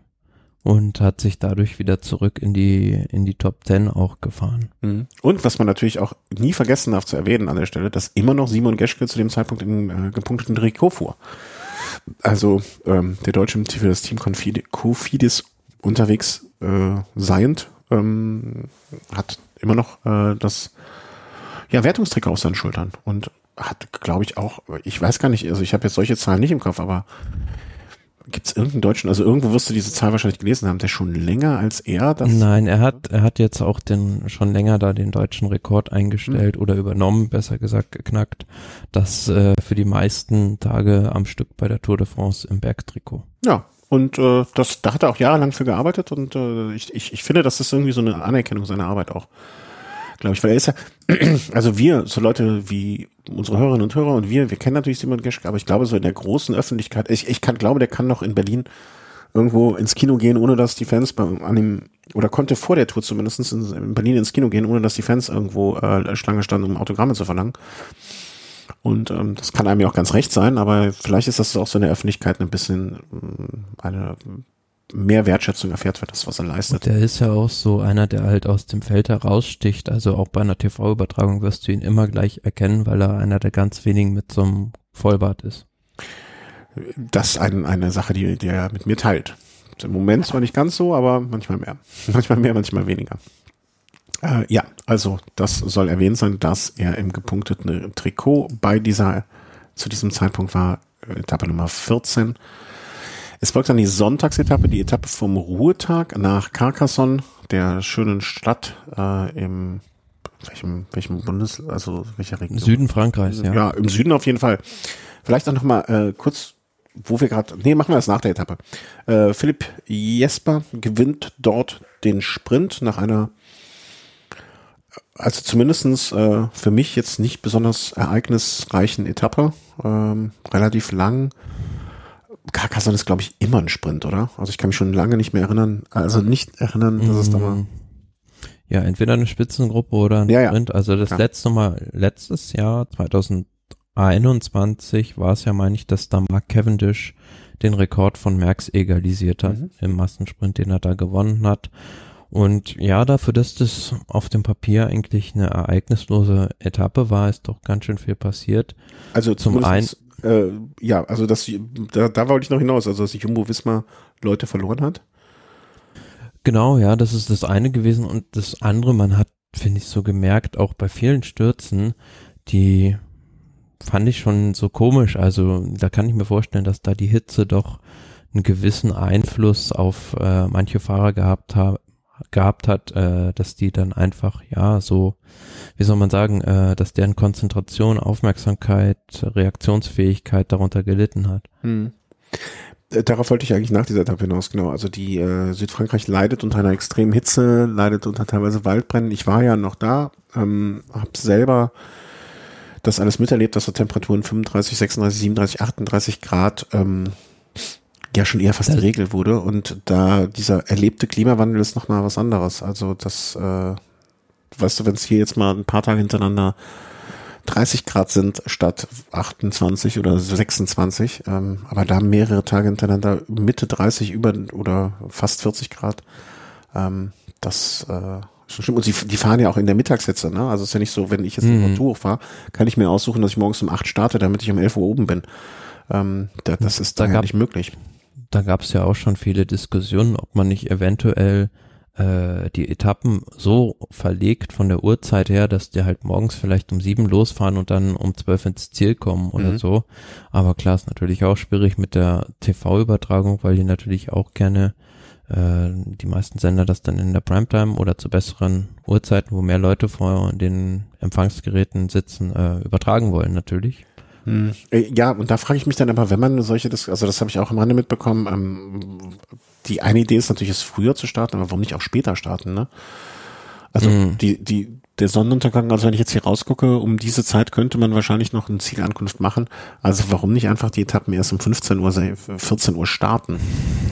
und hat sich dadurch wieder zurück in die Top 10 auch gefahren. Und was man natürlich auch nie vergessen darf zu erwähnen an der Stelle, dass immer noch Simon Geschke zu dem Zeitpunkt im gepunkteten Trikot fuhr. Also der Deutsche im Team für das Team Cofidis unterwegs seiend, hat immer noch das Wertungstrikot auf seinen Schultern und hat, glaube ich, auch, ich weiß gar nicht, also ich habe jetzt solche Zahlen nicht im Kopf, aber gibt es irgendeinen Deutschen, also irgendwo wirst du diese Zahl wahrscheinlich gelesen haben, der schon länger als er das... Nein, er hat jetzt auch schon länger da den deutschen Rekord eingestellt oder übernommen, besser gesagt geknackt, das für die meisten Tage am Stück bei der Tour de France im Bergtrikot. Ja, und da hat er auch jahrelang für gearbeitet und ich finde, das ist irgendwie so eine Anerkennung seiner Arbeit auch. Glaube ich, weil er ist ja, also wir, so Leute wie unsere Hörerinnen und Hörer und wir kennen natürlich Simon Geschke, aber ich glaube so in der großen Öffentlichkeit, der kann noch in Berlin irgendwo ins Kino gehen, ohne dass die Fans oder konnte vor der Tour zumindest in Berlin ins Kino gehen, ohne dass die Fans irgendwo Schlange standen, um Autogramme zu verlangen. Und das kann einem ja auch ganz recht sein, aber vielleicht ist das auch so in der Öffentlichkeit ein bisschen eine mehr Wertschätzung erfährt für das, was er leistet. Und der ist ja auch so einer, der halt aus dem Feld heraussticht. Also auch bei einer TV-Übertragung wirst du ihn immer gleich erkennen, weil er einer der ganz wenigen mit so einem Vollbart ist. Das ist eine Sache, die er mit mir teilt. Im Moment zwar nicht ganz so, aber manchmal mehr. Manchmal mehr, manchmal weniger. Ja, also das soll erwähnt sein, dass er im gepunkteten Trikot zu diesem Zeitpunkt war, Etappe Nummer 14. Es folgt dann die Sonntagsetappe, die Etappe vom Ruhetag nach Carcassonne, der schönen Stadt im welchem Bundes, also welcher Region? Süden Frankreichs, ja. Ja, im Süden auf jeden Fall. Vielleicht auch nochmal kurz, wo wir gerade, machen wir das nach der Etappe. Philipp Jesper gewinnt dort den Sprint nach einer, also zumindestens für mich jetzt nicht besonders ereignisreichen Etappe, relativ lang. Carcassonne ist, glaube ich, immer ein Sprint, oder? Also ich kann mich schon lange nicht mehr erinnern, dass es da mal... Ja, entweder eine Spitzengruppe oder ein Sprint. Ja. Also das letzte Mal, letztes Jahr, 2021, war es ja, meine ich, dass da Mark Cavendish den Rekord von Merckx egalisiert hat im Massensprint, den er da gewonnen hat. Und ja, dafür, dass das auf dem Papier eigentlich eine ereignislose Etappe war, ist doch ganz schön viel passiert. Also zum einen... also da wollte ich noch hinaus, also dass die Jumbo Visma Leute verloren hat. Genau, ja, das ist das eine gewesen und das andere, man hat, finde ich, so gemerkt, auch bei vielen Stürzen, die fand ich schon so komisch, also da kann ich mir vorstellen, dass da die Hitze doch einen gewissen Einfluss auf manche Fahrer gehabt hat, dass die dann einfach, dass deren Konzentration, Aufmerksamkeit, Reaktionsfähigkeit darunter gelitten hat. Darauf wollte ich eigentlich nach dieser Etappe hinaus, genau. Also die Südfrankreich leidet unter einer extremen Hitze, leidet unter teilweise Waldbränden. Ich war ja noch da, habe selber das alles miterlebt, dass so Temperaturen 35, 36, 37, 38 Grad schon eher fast die Regel wurde und da dieser erlebte Klimawandel ist nochmal was anderes. Also das, weißt du, wenn es hier jetzt mal ein paar Tage hintereinander 30 Grad sind statt 28 oder 26, aber da mehrere Tage hintereinander Mitte 30 über oder fast 40 Grad, das ist schon schlimm. Und die fahren ja auch in der Mittagshitze, ne? Also es ist ja nicht so, wenn ich jetzt in Tour fahre, kann ich mir aussuchen, dass ich morgens um 8 starte, damit ich um 11 Uhr oben bin. Das ist da ja nicht möglich. Da gab es ja auch schon viele Diskussionen, ob man nicht eventuell die Etappen so verlegt von der Uhrzeit her, dass die halt morgens vielleicht um 7 losfahren und dann um 12 ins Ziel kommen oder so. Aber klar, ist natürlich auch schwierig mit der TV-Übertragung, weil die natürlich auch gerne die meisten Sender das dann in der Primetime oder zu besseren Uhrzeiten, wo mehr Leute vor den Empfangsgeräten sitzen, übertragen wollen natürlich. Ja, und da frage ich mich dann aber, wenn man das habe ich auch am Rande mitbekommen, die eine Idee ist natürlich, es früher zu starten, aber warum nicht auch später starten, ne? Also die der Sonnenuntergang, also wenn ich jetzt hier rausgucke, um diese Zeit könnte man wahrscheinlich noch eine Zielankunft machen. Also warum nicht einfach die Etappen erst um 15 Uhr, 14 Uhr starten?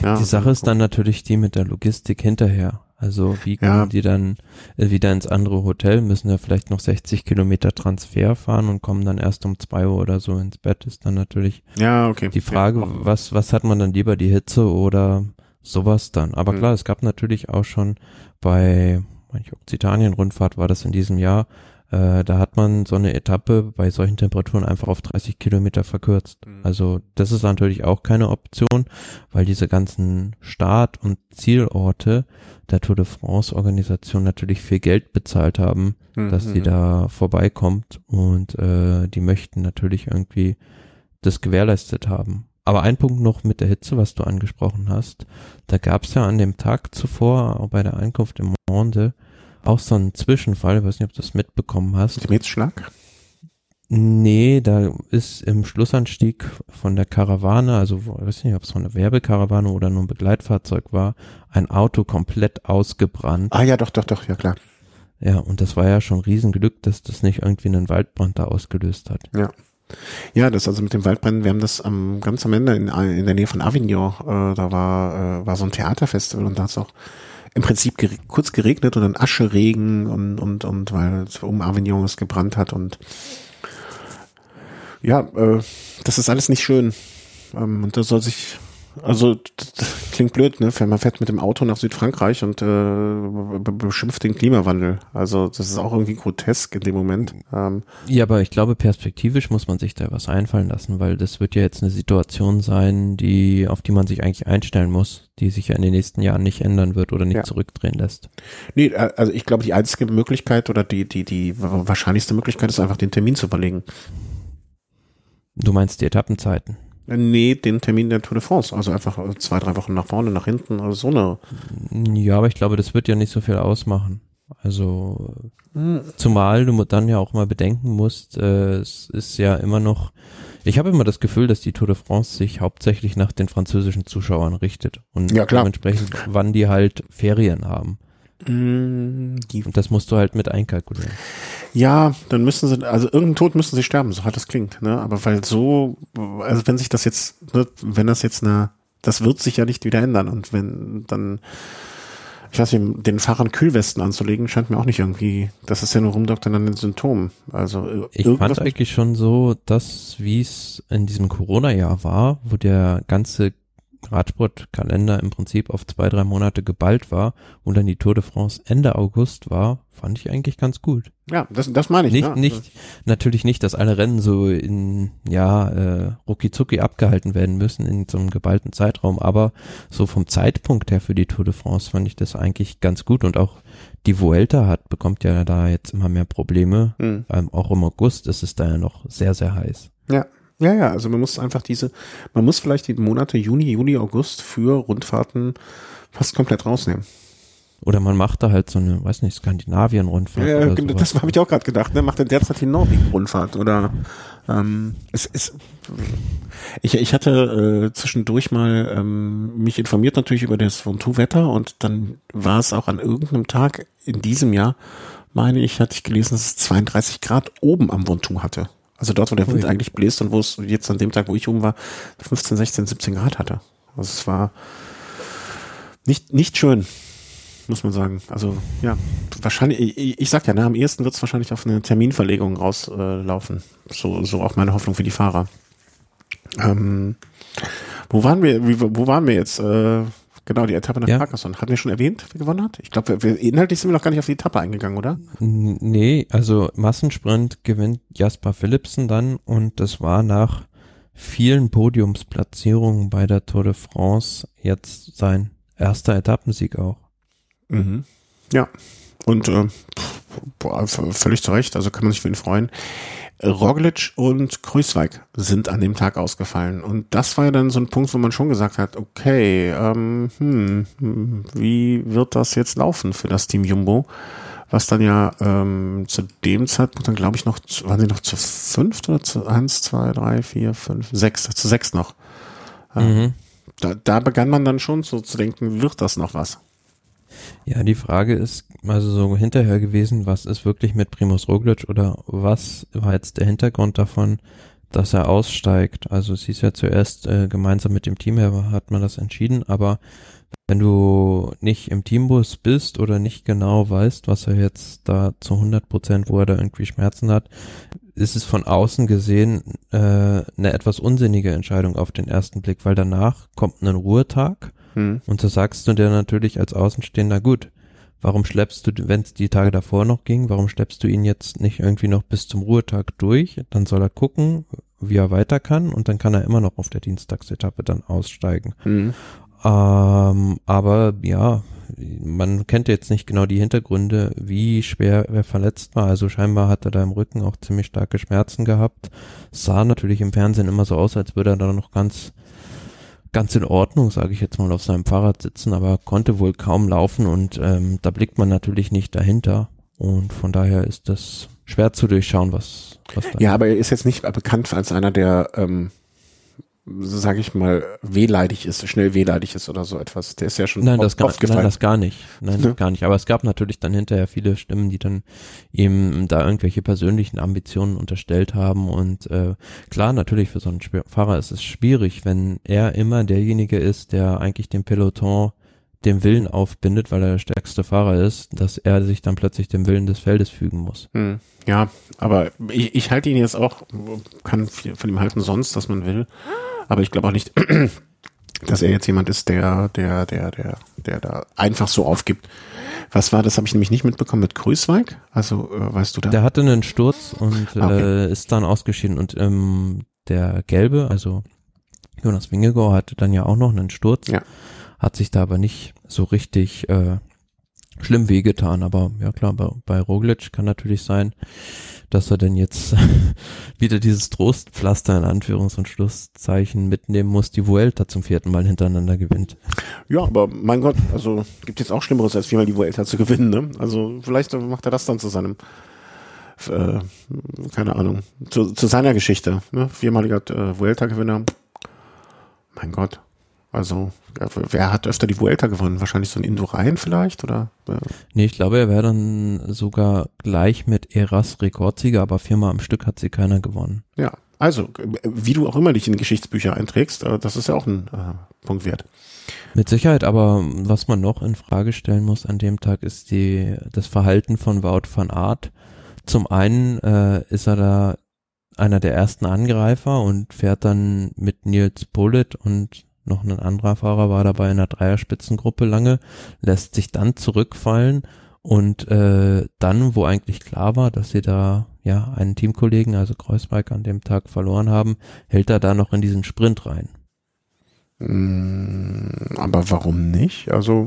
Ja, die Sache ist dann natürlich die mit der Logistik hinterher. Also wie kommen die dann wieder ins andere Hotel, müssen ja vielleicht noch 60 Kilometer Transfer fahren und kommen dann erst um 2 Uhr oder so ins Bett, ist dann natürlich die Frage, was hat man dann lieber, die Hitze oder sowas dann. Aber klar, es gab natürlich auch schon bei manche Okzitanien-Rundfahrt war das in diesem Jahr, da hat man so eine Etappe bei solchen Temperaturen einfach auf 30 Kilometer verkürzt. Also das ist natürlich auch keine Option, weil diese ganzen Start- und Zielorte der Tour de France-Organisation natürlich viel Geld bezahlt haben, dass sie da vorbeikommt und die möchten natürlich irgendwie das gewährleistet haben. Aber ein Punkt noch mit der Hitze, was du angesprochen hast, da gab es ja an dem Tag zuvor bei der Ankunft im Monde auch so einen Zwischenfall, ich weiß nicht, ob du das mitbekommen hast. Schlag? Nee, da ist im Schlussanstieg von der Karawane, also ich weiß nicht, ob es von der Werbekarawane oder nur ein Begleitfahrzeug war, ein Auto komplett ausgebrannt. Ah ja, doch, ja klar. Ja, und das war ja schon Riesenglück, dass das nicht irgendwie einen Waldbrand da ausgelöst hat. Ja. Ja, das also mit dem Waldbrennen, wir haben das ganz am Ende in der Nähe von Avignon, da war so ein Theaterfestival und da hat es auch im Prinzip kurz geregnet und dann Ascheregen und weil um Avignon es gebrannt hat und ja, das ist alles nicht schön. Und da soll sich, also das klingt blöd, ne? Man fährt mit dem Auto nach Südfrankreich und beschimpft den Klimawandel. Also das ist auch irgendwie grotesk in dem Moment. Ja, aber ich glaube, perspektivisch muss man sich da was einfallen lassen, weil das wird ja jetzt eine Situation sein, auf die man sich eigentlich einstellen muss, die sich ja in den nächsten Jahren nicht ändern wird oder nicht zurückdrehen lässt. Nee, also ich glaube, die einzige Möglichkeit oder die wahrscheinlichste Möglichkeit ist einfach, den Termin zu verlegen. Du meinst die Etappenzeiten? Nee, den Termin der Tour de France, also einfach 2-3 Wochen nach vorne, nach hinten, also so eine. Ja, aber ich glaube, das wird ja nicht so viel ausmachen. Also zumal du dann ja auch mal bedenken musst, es ist ja immer noch, ich habe immer das Gefühl, dass die Tour de France sich hauptsächlich nach den französischen Zuschauern richtet und dementsprechend, wann die halt Ferien haben. Und das musst du halt mit einkalkulieren. Ja, dann müssen sie, also irgendeinen Tod müssen sie sterben, so hart das klingt, ne? Aber weil so, also wenn sich das jetzt, ne, wenn das jetzt das wird sich ja nicht wieder ändern und wenn dann, ich weiß nicht, den Fahrern Kühlwesten anzulegen, scheint mir auch nicht irgendwie, das ist ja nur rumdoktern an den Symptomen. Also ich fand eigentlich schon so, dass wie es in diesem Corona-Jahr war, wo der ganze Radsportkalender im Prinzip auf 2-3 Monate geballt war und dann die Tour de France Ende August war, fand ich eigentlich ganz gut. Ja, das meine ich. Natürlich nicht, dass alle Rennen so in, rucki-zucki abgehalten werden müssen in so einem geballten Zeitraum, aber so vom Zeitpunkt her für die Tour de France fand ich das eigentlich ganz gut und auch die Vuelta bekommt ja da jetzt immer mehr Probleme, auch im August ist es da ja noch sehr, sehr heiß. Ja. Ja, also man muss einfach vielleicht die Monate Juni, Juli, August für Rundfahrten fast komplett rausnehmen. Oder man macht da halt so eine, weiß nicht, Skandinavien-Rundfahrt. Ja, oder das habe ich auch gerade gedacht, ne? Macht er derzeit die Norwegen-Rundfahrt oder ich hatte zwischendurch mal mich informiert natürlich über das Ventoux-Wetter und dann war es auch an irgendeinem Tag in diesem Jahr, meine ich, hatte ich gelesen, dass es 32 Grad oben am Ventoux hatte. Also dort, wo der Wind eigentlich bläst und wo es jetzt an dem Tag, wo ich oben war, 15, 16, 17 Grad hatte. Also es war nicht schön, muss man sagen. Also ja, wahrscheinlich, ich sag ja, am ehesten wird es wahrscheinlich auf eine Terminverlegung rauslaufen. So auch meine Hoffnung für die Fahrer. Wo waren wir jetzt? Genau, die Etappe nach Carcassonne. Hatten wir schon erwähnt, wer gewonnen hat? Ich glaube, inhaltlich sind wir noch gar nicht auf die Etappe eingegangen, oder? Nee, also Massensprint gewinnt Jasper Philipsen dann und das war nach vielen Podiumsplatzierungen bei der Tour de France jetzt sein erster Etappensieg auch. Mhm. Ja, und völlig zu Recht, also kann man sich für ihn freuen. Roglič und Kruijswijk sind an dem Tag ausgefallen. Und das war ja dann so ein Punkt, wo man schon gesagt hat, okay, wie wird das jetzt laufen für das Team Jumbo? Was dann ja zu dem Zeitpunkt dann, glaube ich, noch, waren sie noch zu 5 oder zu 1, 2, 3, 4, 5, 6, zu 6 noch. Da begann man dann schon so zu denken, wird das noch was? Ja, die Frage ist also so hinterher gewesen, was ist wirklich mit Primož Roglič oder was war jetzt der Hintergrund davon, dass er aussteigt? Also es hieß ja zuerst, gemeinsam mit dem Team hat man das entschieden, aber wenn du nicht im Teambus bist oder nicht genau weißt, was er jetzt da zu 100%, wo er da irgendwie Schmerzen hat, ist es von außen gesehen eine etwas unsinnige Entscheidung auf den ersten Blick, weil danach kommt ein Ruhetag. Und so sagst du dir natürlich als Außenstehender, gut, warum schleppst du, wenn es die Tage davor noch ging, warum schleppst du ihn jetzt nicht irgendwie noch bis zum Ruhetag durch? Dann soll er gucken, wie er weiter kann und dann kann er immer noch auf der Dienstagsetappe dann aussteigen. Aber ja, man kennt jetzt nicht genau die Hintergründe, wie schwer er verletzt war. Also scheinbar hat er da im Rücken auch ziemlich starke Schmerzen gehabt. Sah natürlich im Fernsehen immer so aus, als würde er da noch ganz in Ordnung, sage ich jetzt mal, auf seinem Fahrrad sitzen, aber konnte wohl kaum laufen und da blickt man natürlich nicht dahinter und von daher ist das schwer zu durchschauen, was da. Ja, aber er ist jetzt nicht bekannt als einer, der, sage ich mal, schnell wehleidig ist oder so etwas. Der ist ja schon oft gefallen. Nein, das gar nicht. Aber es gab natürlich dann hinterher viele Stimmen, die dann ihm da irgendwelche persönlichen Ambitionen unterstellt haben und klar, natürlich für so einen Fahrer ist es schwierig, wenn er immer derjenige ist, der eigentlich dem Peloton dem Willen aufbindet, weil er der stärkste Fahrer ist, dass er sich dann plötzlich dem Willen des Feldes fügen muss. Ja, aber ich halte ihn jetzt auch, kann viel von ihm halten sonst, dass man will, aber ich glaube auch nicht, dass er jetzt jemand ist, der da einfach so aufgibt. Was war das? Habe ich nämlich nicht mitbekommen mit Grüßweig. Also, weißt du da? Der hatte einen Sturz und okay. Ist dann ausgeschieden und der Gelbe, also Jonas Vingegaard, hatte dann ja auch noch einen Sturz. Ja. Hat sich da aber nicht so richtig schlimm wehgetan, aber ja klar, bei Roglič kann natürlich sein, dass er denn jetzt wieder dieses Trostpflaster in Anführungs- und Schlusszeichen mitnehmen muss, die Vuelta zum 4. Mal hintereinander gewinnt. Ja, aber mein Gott, also gibt jetzt auch Schlimmeres, als 4-mal die Vuelta zu gewinnen, ne? Also vielleicht macht er das dann zu seinem keine Ahnung, zu seiner Geschichte, ne? 4-maliger Vuelta-Gewinner. Mein Gott. Also, wer hat öfter die Vuelta gewonnen? Wahrscheinlich so ein Indurain vielleicht, oder? Nee, ich glaube, er wäre dann sogar gleich mit Eras Rekordsieger, aber 4-mal am Stück hat sie keiner gewonnen. Ja, also, wie du auch immer dich in Geschichtsbücher einträgst, das ist ja auch ein Punkt wert. Mit Sicherheit, aber was man noch in Frage stellen muss an dem Tag, ist das Verhalten von Wout van Aert. Zum einen ist er da einer der ersten Angreifer und fährt dann mit Nils Pollitt und noch ein anderer Fahrer war dabei in der Dreierspitzengruppe lange, lässt sich dann zurückfallen und dann, wo eigentlich klar war, dass sie da ja einen Teamkollegen, also Kreuzberg, an dem Tag verloren haben, hält er da noch in diesen Sprint rein. Aber warum nicht? Also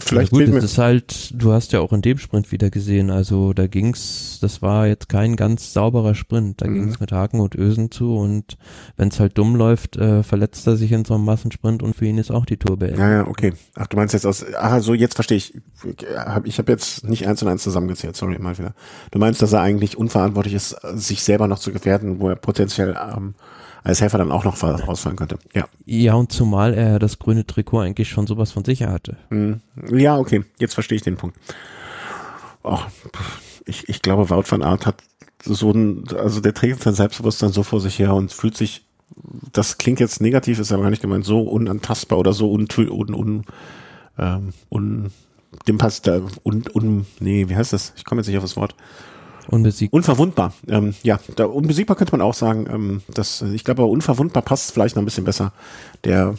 vielleicht gut, es ist halt, du hast ja auch in dem Sprint wieder gesehen, also da ging's, das war jetzt kein ganz sauberer Sprint, da ging's mit Haken und Ösen zu und wenn es halt dumm läuft, verletzt er sich in so einem Massensprint und für ihn ist auch die Tour beendet. Ja, okay. Ach, du meinst jetzt so jetzt verstehe ich. Ich habe jetzt nicht 1 und 1 zusammengezählt, sorry, mal wieder. Du meinst, dass er eigentlich unverantwortlich ist, sich selber noch zu gefährden, wo er potenziell als Helfer dann auch noch rausfallen könnte. Ja. Ja, und zumal er das grüne Trikot eigentlich schon sowas von sicher hatte. Ja, okay, jetzt verstehe ich den Punkt. Ach, ich glaube, Wout van Aert hat der trägt sein Selbstbewusstsein so vor sich her und fühlt sich, das klingt jetzt negativ, ist aber gar nicht gemeint, so unantastbar oder so unverwundbar. Unbesiegbar könnte man auch sagen. Ich glaube, unverwundbar passt vielleicht noch ein bisschen besser. Der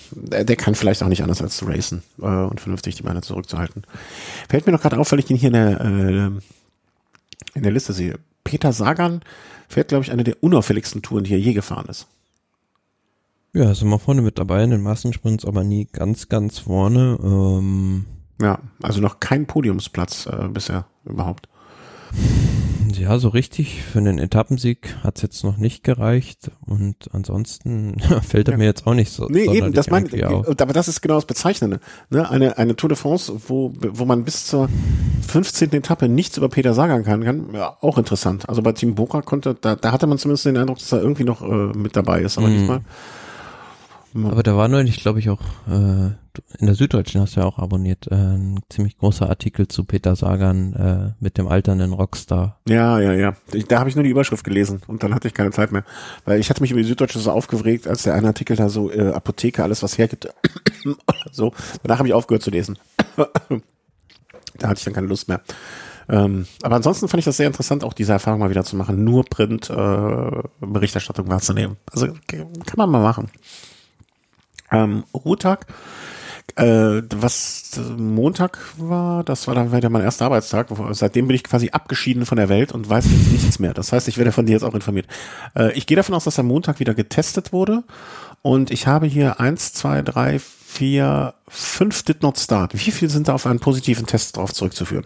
kann vielleicht auch nicht anders als zu racen und vernünftig die Beine zurückzuhalten. Fällt mir noch gerade auf, weil ich den hier in der Liste sehe. Peter Sagan fährt, glaube ich, eine der unauffälligsten Touren, die er je gefahren ist. Ja, sind wir vorne mit dabei in den Massensprints, aber nie ganz, ganz vorne. Ja, also noch kein Podiumsplatz bisher überhaupt. Ja, so richtig für einen Etappensieg hat es jetzt noch nicht gereicht und ansonsten fällt er mir jetzt auch nicht so. Nee, eben, das meine ich. Aber das ist genau das Bezeichnende. Ne? Eine Tour de France, wo man bis zur 15. Etappe nichts über Peter Sagan kann ja, auch interessant. Also bei Team Bora da hatte man zumindest den Eindruck, dass er irgendwie noch mit dabei ist, aber diesmal Aber da war neulich, glaube ich, auch in der Süddeutschen, hast du ja auch abonniert, ein ziemlich großer Artikel zu Peter Sagan mit dem alternden Rockstar. Ja. Da habe ich nur die Überschrift gelesen und dann hatte ich keine Zeit mehr. Weil ich hatte mich über die Süddeutsche so aufgeregt, als der eine Artikel da so Apotheke, alles was hergibt. So, danach habe ich aufgehört zu lesen. Da hatte ich dann keine Lust mehr. Aber ansonsten fand ich das sehr interessant, auch diese Erfahrung mal wieder zu machen, nur Print-Berichterstattung wahrzunehmen. Also kann man mal machen. Ruhetag, was Montag war, das war dann wieder mein erster Arbeitstag. Seitdem bin ich quasi abgeschieden von der Welt und weiß jetzt nichts mehr. Das heißt, ich werde von dir jetzt auch informiert. Ich gehe davon aus, dass am Montag wieder getestet wurde und ich habe hier 1, 2, 3, 4, 5 did not start. Wie viel sind da auf einen positiven Test drauf zurückzuführen?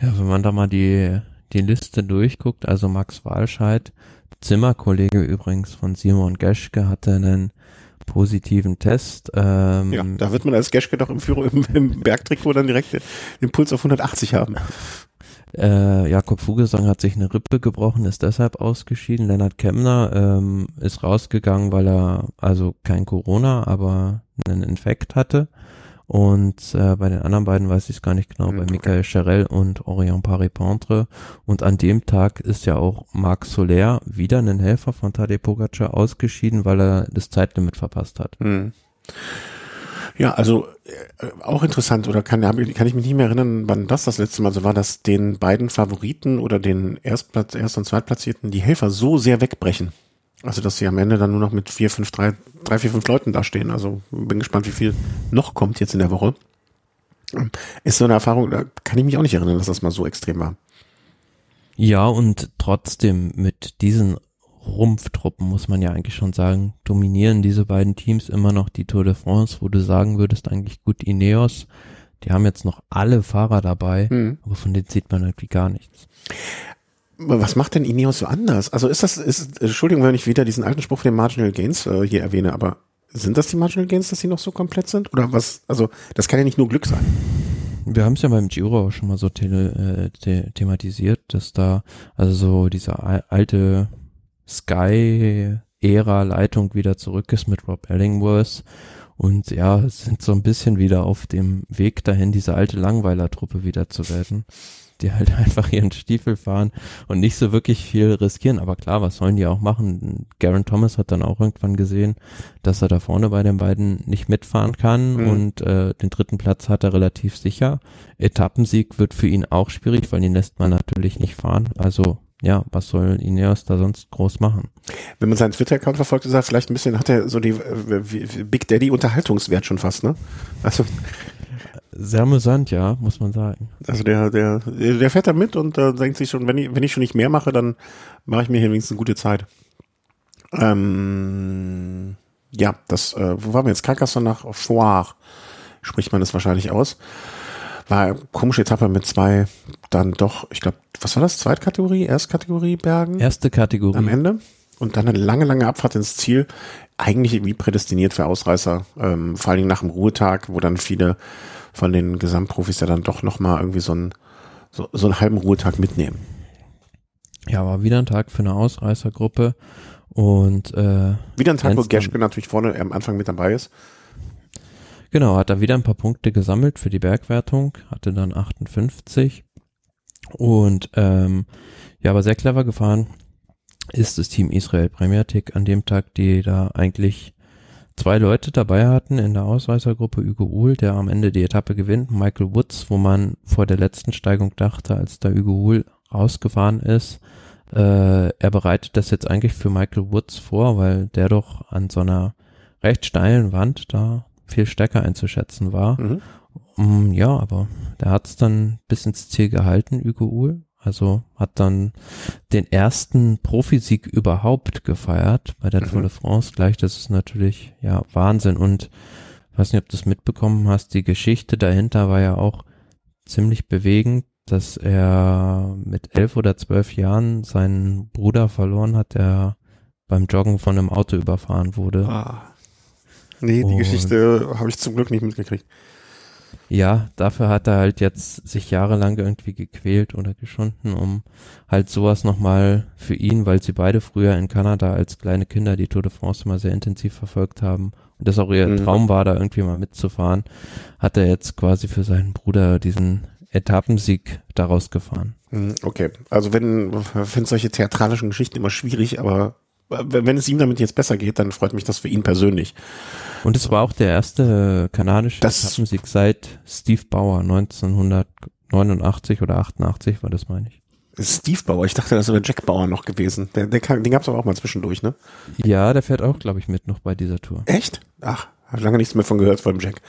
Ja, wenn man da mal die Liste durchguckt, also Max Walscheid, Zimmerkollege übrigens von Simon Geschke, hatte einen positiven Test. Ja, da wird man als Geschke doch im Bergtrikot dann direkt den Puls auf 180 haben. Jakob Fugesang hat sich eine Rippe gebrochen, ist deshalb ausgeschieden. Lennard Kämna ist rausgegangen, weil er also kein Corona, aber einen Infekt hatte. Und bei den anderen beiden weiß ich es gar nicht genau, bei Michael Charel und Orient Paris-Pontre. Und an dem Tag ist ja auch Marc Soler, wieder ein Helfer von Tadej Pogacar, ausgeschieden, weil er das Zeitlimit verpasst hat. Mhm. Ja, also auch interessant, oder kann ich mich nicht mehr erinnern, wann das letzte Mal so war, dass den beiden Favoriten oder den Erst- und Zweitplatzierten die Helfer so sehr wegbrechen. Also, dass sie am Ende dann nur noch mit 4, 5 Leuten dastehen. Also, bin gespannt, wie viel noch kommt jetzt in der Woche. Ist so eine Erfahrung, da kann ich mich auch nicht erinnern, dass das mal so extrem war. Ja, und trotzdem mit diesen Rumpftruppen, muss man ja eigentlich schon sagen, dominieren diese beiden Teams immer noch die Tour de France, wo du sagen würdest, eigentlich gut, Ineos, die haben jetzt noch alle Fahrer dabei, aber von denen sieht man irgendwie gar nichts. Was macht denn Ineos so anders? Also Entschuldigung, wenn ich wieder diesen alten Spruch von den Marginal Gains hier erwähne, aber sind das die Marginal Gains, dass sie noch so komplett sind? Oder was, also das kann ja nicht nur Glück sein. Wir haben es ja beim Giro auch schon mal so thematisiert, dass da also so diese alte Sky-Ära-Leitung wieder zurück ist mit Rob Ellingworth. Und ja, sind so ein bisschen wieder auf dem Weg dahin, diese alte Langweiler-Truppe wieder zu werden, die halt einfach ihren Stiefel fahren und nicht so wirklich viel riskieren. Aber klar, was sollen die auch machen? Geraint Thomas hat dann auch irgendwann gesehen, dass er da vorne bei den beiden nicht mitfahren kann und den dritten Platz hat er relativ sicher. Etappensieg wird für ihn auch schwierig, weil ihn lässt man natürlich nicht fahren. Also ja, was soll Ineos da sonst groß machen? Wenn man seinen Twitter-Account verfolgt, ist er vielleicht ein bisschen, hat er so die Big Daddy-Unterhaltungswert schon fast, ne? Also sehr amüsant, ja, muss man sagen. Also der fährt da mit und denkt sich schon, wenn ich schon nicht mehr mache, dann mache ich mir hier wenigstens eine gute Zeit. Ja, das, wo waren wir jetzt? Carcassonne nach Foire, spricht man das wahrscheinlich aus. War eine komische Etappe mit zwei, dann doch, ich glaube, was war das? Zweitkategorie, Erstkategorie Bergen? Erste Kategorie. Am Ende. Und dann eine lange, lange Abfahrt ins Ziel. Eigentlich wie prädestiniert für Ausreißer, vor allen Dingen nach dem Ruhetag, wo dann viele von den Gesamtprofis ja dann doch nochmal irgendwie so einen halben Ruhetag mitnehmen. Ja, war wieder ein Tag für eine Ausreißergruppe und wieder ein Tag, wo Geschke natürlich vorne am Anfang mit dabei ist. Genau, hat er wieder ein paar Punkte gesammelt für die Bergwertung, hatte dann 58 und ja, aber sehr clever gefahren ist das Team Israel Premier Tech an dem Tag, die da eigentlich zwei Leute dabei hatten in der Ausreißergruppe, Hugo Houle, der am Ende die Etappe gewinnt, Michael Woods, wo man vor der letzten Steigung dachte, als da Hugo Houle rausgefahren ist, er bereitet das jetzt eigentlich für Michael Woods vor, weil der doch an so einer recht steilen Wand da viel stärker einzuschätzen war. Ja, aber der hat es dann bis ins Ziel gehalten, Hugo Houle. Also hat dann den ersten Profisieg überhaupt gefeiert bei der Tour de France. Gleich, das ist natürlich ja Wahnsinn. Und ich weiß nicht, ob du es mitbekommen hast, die Geschichte dahinter war ja auch ziemlich bewegend, dass er mit 11 oder 12 Jahren seinen Bruder verloren hat, der beim Joggen von einem Auto überfahren wurde. Nee, die Geschichte habe ich zum Glück nicht mitgekriegt. ja, dafür hat er halt jetzt sich jahrelang irgendwie gequält oder geschunden, um halt sowas nochmal für ihn, weil sie beide früher in Kanada als kleine Kinder die Tour de France immer sehr intensiv verfolgt haben und das auch ihr Traum war, da irgendwie mal mitzufahren, hat er jetzt quasi für seinen Bruder diesen Etappensieg daraus gefahren. Okay, also ich finde solche theatralischen Geschichten immer schwierig, aber wenn es ihm damit jetzt besser geht, dann freut mich das für ihn persönlich. Und es war auch der erste kanadische Etappensieg seit Steve Bauer 1989 oder 88 war das, meine ich. Steve Bauer, ich dachte, das wäre Jack Bauer noch gewesen. Den gab es aber auch mal zwischendurch, ne? Ja, der fährt auch, glaube ich, mit noch bei dieser Tour. Echt? Ach, habe lange nichts mehr von gehört von Jack.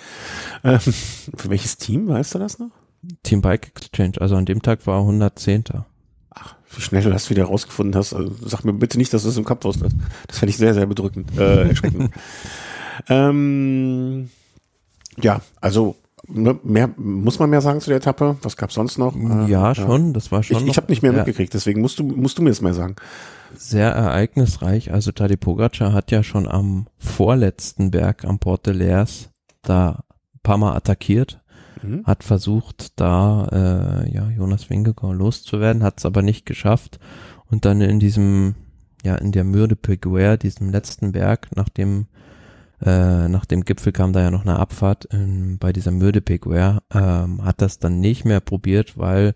Für welches Team, weißt du das noch? Team Bike Exchange, also an dem Tag war er 110. Ach, wie schnell du das wieder rausgefunden hast. Also sag mir bitte nicht, dass du es im Kopf hast. Das fände ich sehr, sehr bedrückend, erschreckend. Ja, also mehr muss man mehr sagen zu der Etappe. Was gab's sonst noch? Ja, schon. Das war schon. Ich habe nicht mehr mitgekriegt. Deswegen musst du mir das mal sagen. Sehr ereignisreich. Also Tadej Pogacar hat ja schon am vorletzten Berg am Port de l'Aers da ein paar Mal attackiert. Hat versucht, da Jonas Vingegaard loszuwerden, hat es aber nicht geschafft und dann in diesem, in der Mûr-de-Péguère, diesem letzten Berg, nach dem Gipfel kam da ja noch eine Abfahrt bei dieser Mûr-de-Péguère, hat das dann nicht mehr probiert, weil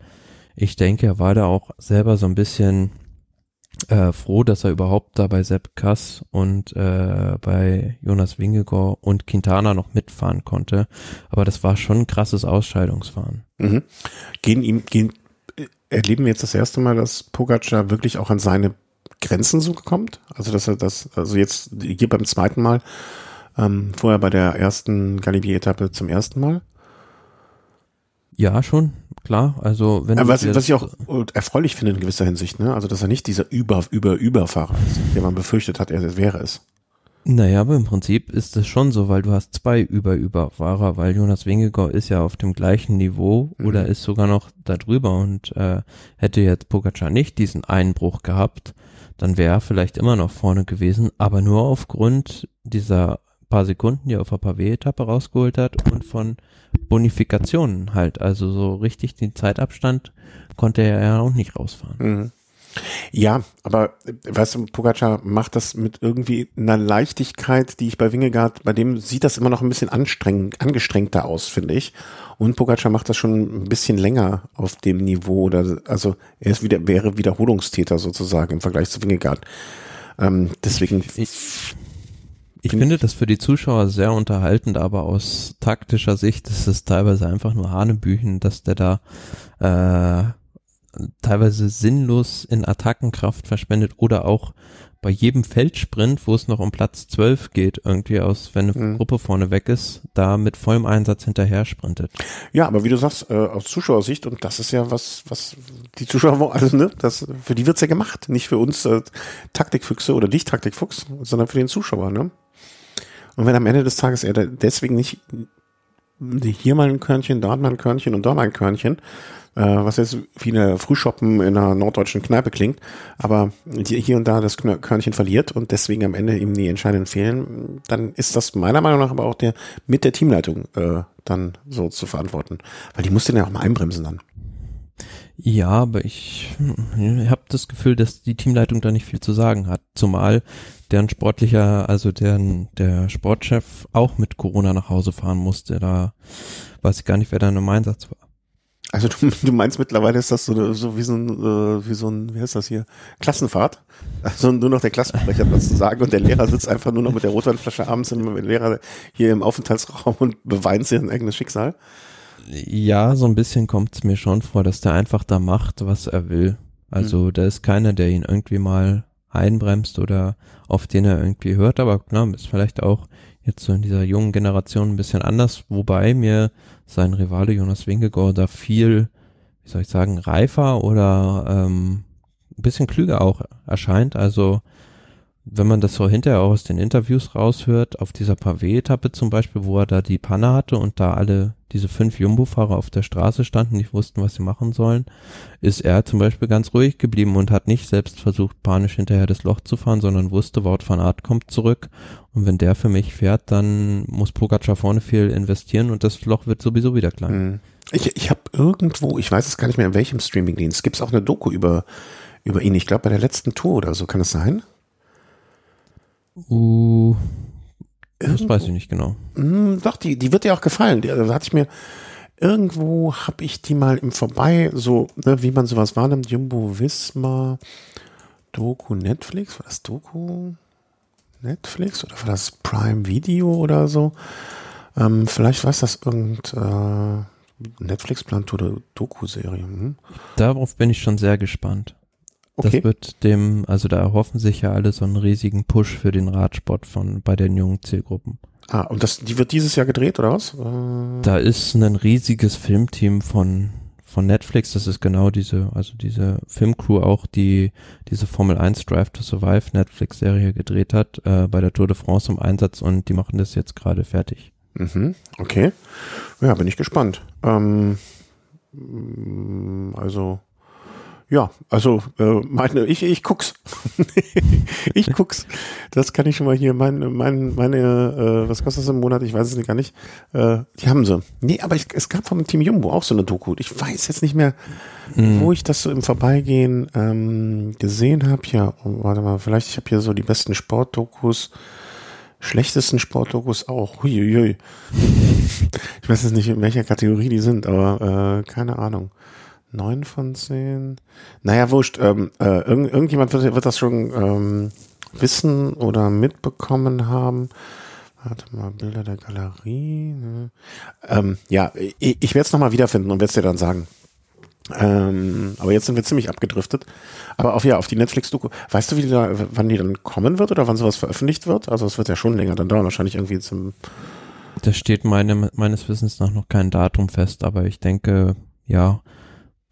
ich denke, er war da auch selber so ein bisschen froh, dass er überhaupt da bei Sepp Kass und bei Jonas Vingegaard und Quintana noch mitfahren konnte. Aber das war schon ein krasses Ausscheidungsfahren. Mhm. Erleben wir jetzt das erste Mal, dass Pogacar wirklich auch an seine Grenzen so kommt? Also dass er jetzt hier beim zweiten Mal, vorher bei der ersten Galibier-Etappe zum ersten Mal? Ja, schon. Klar, also wenn was ich auch erfreulich finde in gewisser Hinsicht, ne? Also dass er nicht dieser Überfahrer ist, der man befürchtet hat, er wäre es. Naja, aber im Prinzip ist es schon so, weil du hast zwei Überfahrer, weil Jonas Vingegaard ist ja auf dem gleichen Niveau oder ist sogar noch da drüber und hätte jetzt Pogacar nicht diesen Einbruch gehabt, dann wäre er vielleicht immer noch vorne gewesen, aber nur aufgrund dieser paar Sekunden, die er auf der Pavé-Etappe rausgeholt hat und von Bonifikationen halt, also so richtig den Zeitabstand konnte er ja auch nicht rausfahren. Mhm. Ja, aber weißt du, Pogacar macht das mit irgendwie einer Leichtigkeit, die ich bei Vingegaard, bei dem sieht das immer noch ein bisschen angestrengter aus, finde ich. Und Pogacar macht das schon ein bisschen länger auf dem Niveau, also er ist wäre Wiederholungstäter sozusagen im Vergleich zu Vingegaard. Deswegen Ich finde das für die Zuschauer sehr unterhaltend, aber aus taktischer Sicht ist es teilweise einfach nur Hanebüchen, dass der da teilweise sinnlos in Attackenkraft verschwendet oder auch bei jedem Feldsprint, wo es noch um Platz 12 geht, irgendwie wenn eine Gruppe vorne weg ist, da mit vollem Einsatz hinterher sprintet. Ja, aber wie du sagst, aus Zuschauersicht, und das ist ja was die Zuschauer, also ne, das, für die wird's ja gemacht, nicht für uns Taktikfüchse oder dich Taktikfuchs, sondern für den Zuschauer, ne? Und wenn am Ende des Tages er deswegen nicht hier mal ein Körnchen, dort mal ein Körnchen und dort mal ein Körnchen, was jetzt wie eine Frühschoppen in einer norddeutschen Kneipe klingt, aber hier und da das Körnchen verliert und deswegen am Ende ihm die entscheidenden fehlen, dann ist das meiner Meinung nach aber auch mit der Teamleitung dann so zu verantworten. Weil die muss den ja auch mal einbremsen dann. Ja, aber ich habe das Gefühl, dass die Teamleitung da nicht viel zu sagen hat, zumal der Sportchef auch mit Corona nach Hause fahren musste, da weiß ich gar nicht, wer da im Einsatz war. Also du meinst mittlerweile ist das so wie heißt das hier, Klassenfahrt? Also nur noch der Klassensprecher hat was zu sagen und der Lehrer sitzt einfach nur noch mit der Rotweinflasche abends hier im Aufenthaltsraum und beweint sein eigenes Schicksal. Ja, so ein bisschen kommt es mir schon vor, dass der einfach da macht, was er will. Also da ist keiner, der ihn irgendwie mal einbremst oder auf den er irgendwie hört, aber na, ist vielleicht auch jetzt so in dieser jungen Generation ein bisschen anders, wobei mir sein Rivale Jonas Vingegaard da viel, wie soll ich sagen, reifer oder ein bisschen klüger auch erscheint, also wenn man das so hinterher auch aus den Interviews raushört, auf dieser Pavé-Etappe zum Beispiel, wo er da die Panne hatte und da alle diese 5 Jumbo-Fahrer auf der Straße standen, nicht wussten, was sie machen sollen, ist er zum Beispiel ganz ruhig geblieben und hat nicht selbst versucht, panisch hinterher das Loch zu fahren, sondern wusste, Wout van Aert kommt zurück und wenn der für mich fährt, dann muss Pogacar vorne viel investieren und das Loch wird sowieso wieder klein. Ich habe irgendwo, ich weiß es gar nicht mehr, in welchem Streamingdienst, gibt es auch eine Doku über ihn, ich glaube bei der letzten Tour oder so, kann das sein? Das weiß ich nicht genau. Doch, die wird dir auch gefallen. Irgendwo habe ich die mal im Vorbei, so, ne, wie man sowas wahrnimmt, Jumbo Visma, Doku Netflix, war das Doku Netflix oder war das Prime Video oder so? Vielleicht weiß das irgendein Netflix-Plant oder Doku-Serie. Darauf bin ich schon sehr gespannt. Okay. Das wird da erhoffen sich ja alle so einen riesigen Push für den Radsport bei den jungen Zielgruppen. Und die wird dieses Jahr gedreht, oder was? Da ist ein riesiges Filmteam von Netflix, das ist genau diese Filmcrew auch, die diese Formel 1 Drive to Survive Netflix-Serie gedreht hat, bei der Tour de France im Einsatz und die machen das jetzt gerade fertig. Mhm, okay. Ja, bin ich gespannt. Ja, ich guck's. Ich guck's. Das kann ich schon mal hier, meine, was kostet das im Monat? Ich weiß es gar nicht. Die haben sie. Nee, aber es gab vom Team Jumbo auch so eine Doku. Ich weiß jetzt nicht mehr, wo ich das so im Vorbeigehen gesehen habe. Ja, warte mal, vielleicht, ich habe hier so die besten Sportdokus, schlechtesten Sportdokus auch. Huiuiui. Ich weiß jetzt nicht, in welcher Kategorie die sind, aber keine Ahnung. 9 von 10. Naja, wurscht. Irgendjemand wird das schon wissen oder mitbekommen haben. Warte mal, Bilder der Galerie. Ich werde es nochmal wiederfinden und werde es dir dann sagen. Aber jetzt sind wir ziemlich abgedriftet. Aber auf die Netflix-Doku. Weißt du, wann die dann kommen wird oder wann sowas veröffentlicht wird? Also es wird ja schon länger dann dauern. Wahrscheinlich irgendwie zum... Da steht meines Wissens nach noch kein Datum fest. Aber ich denke, ja...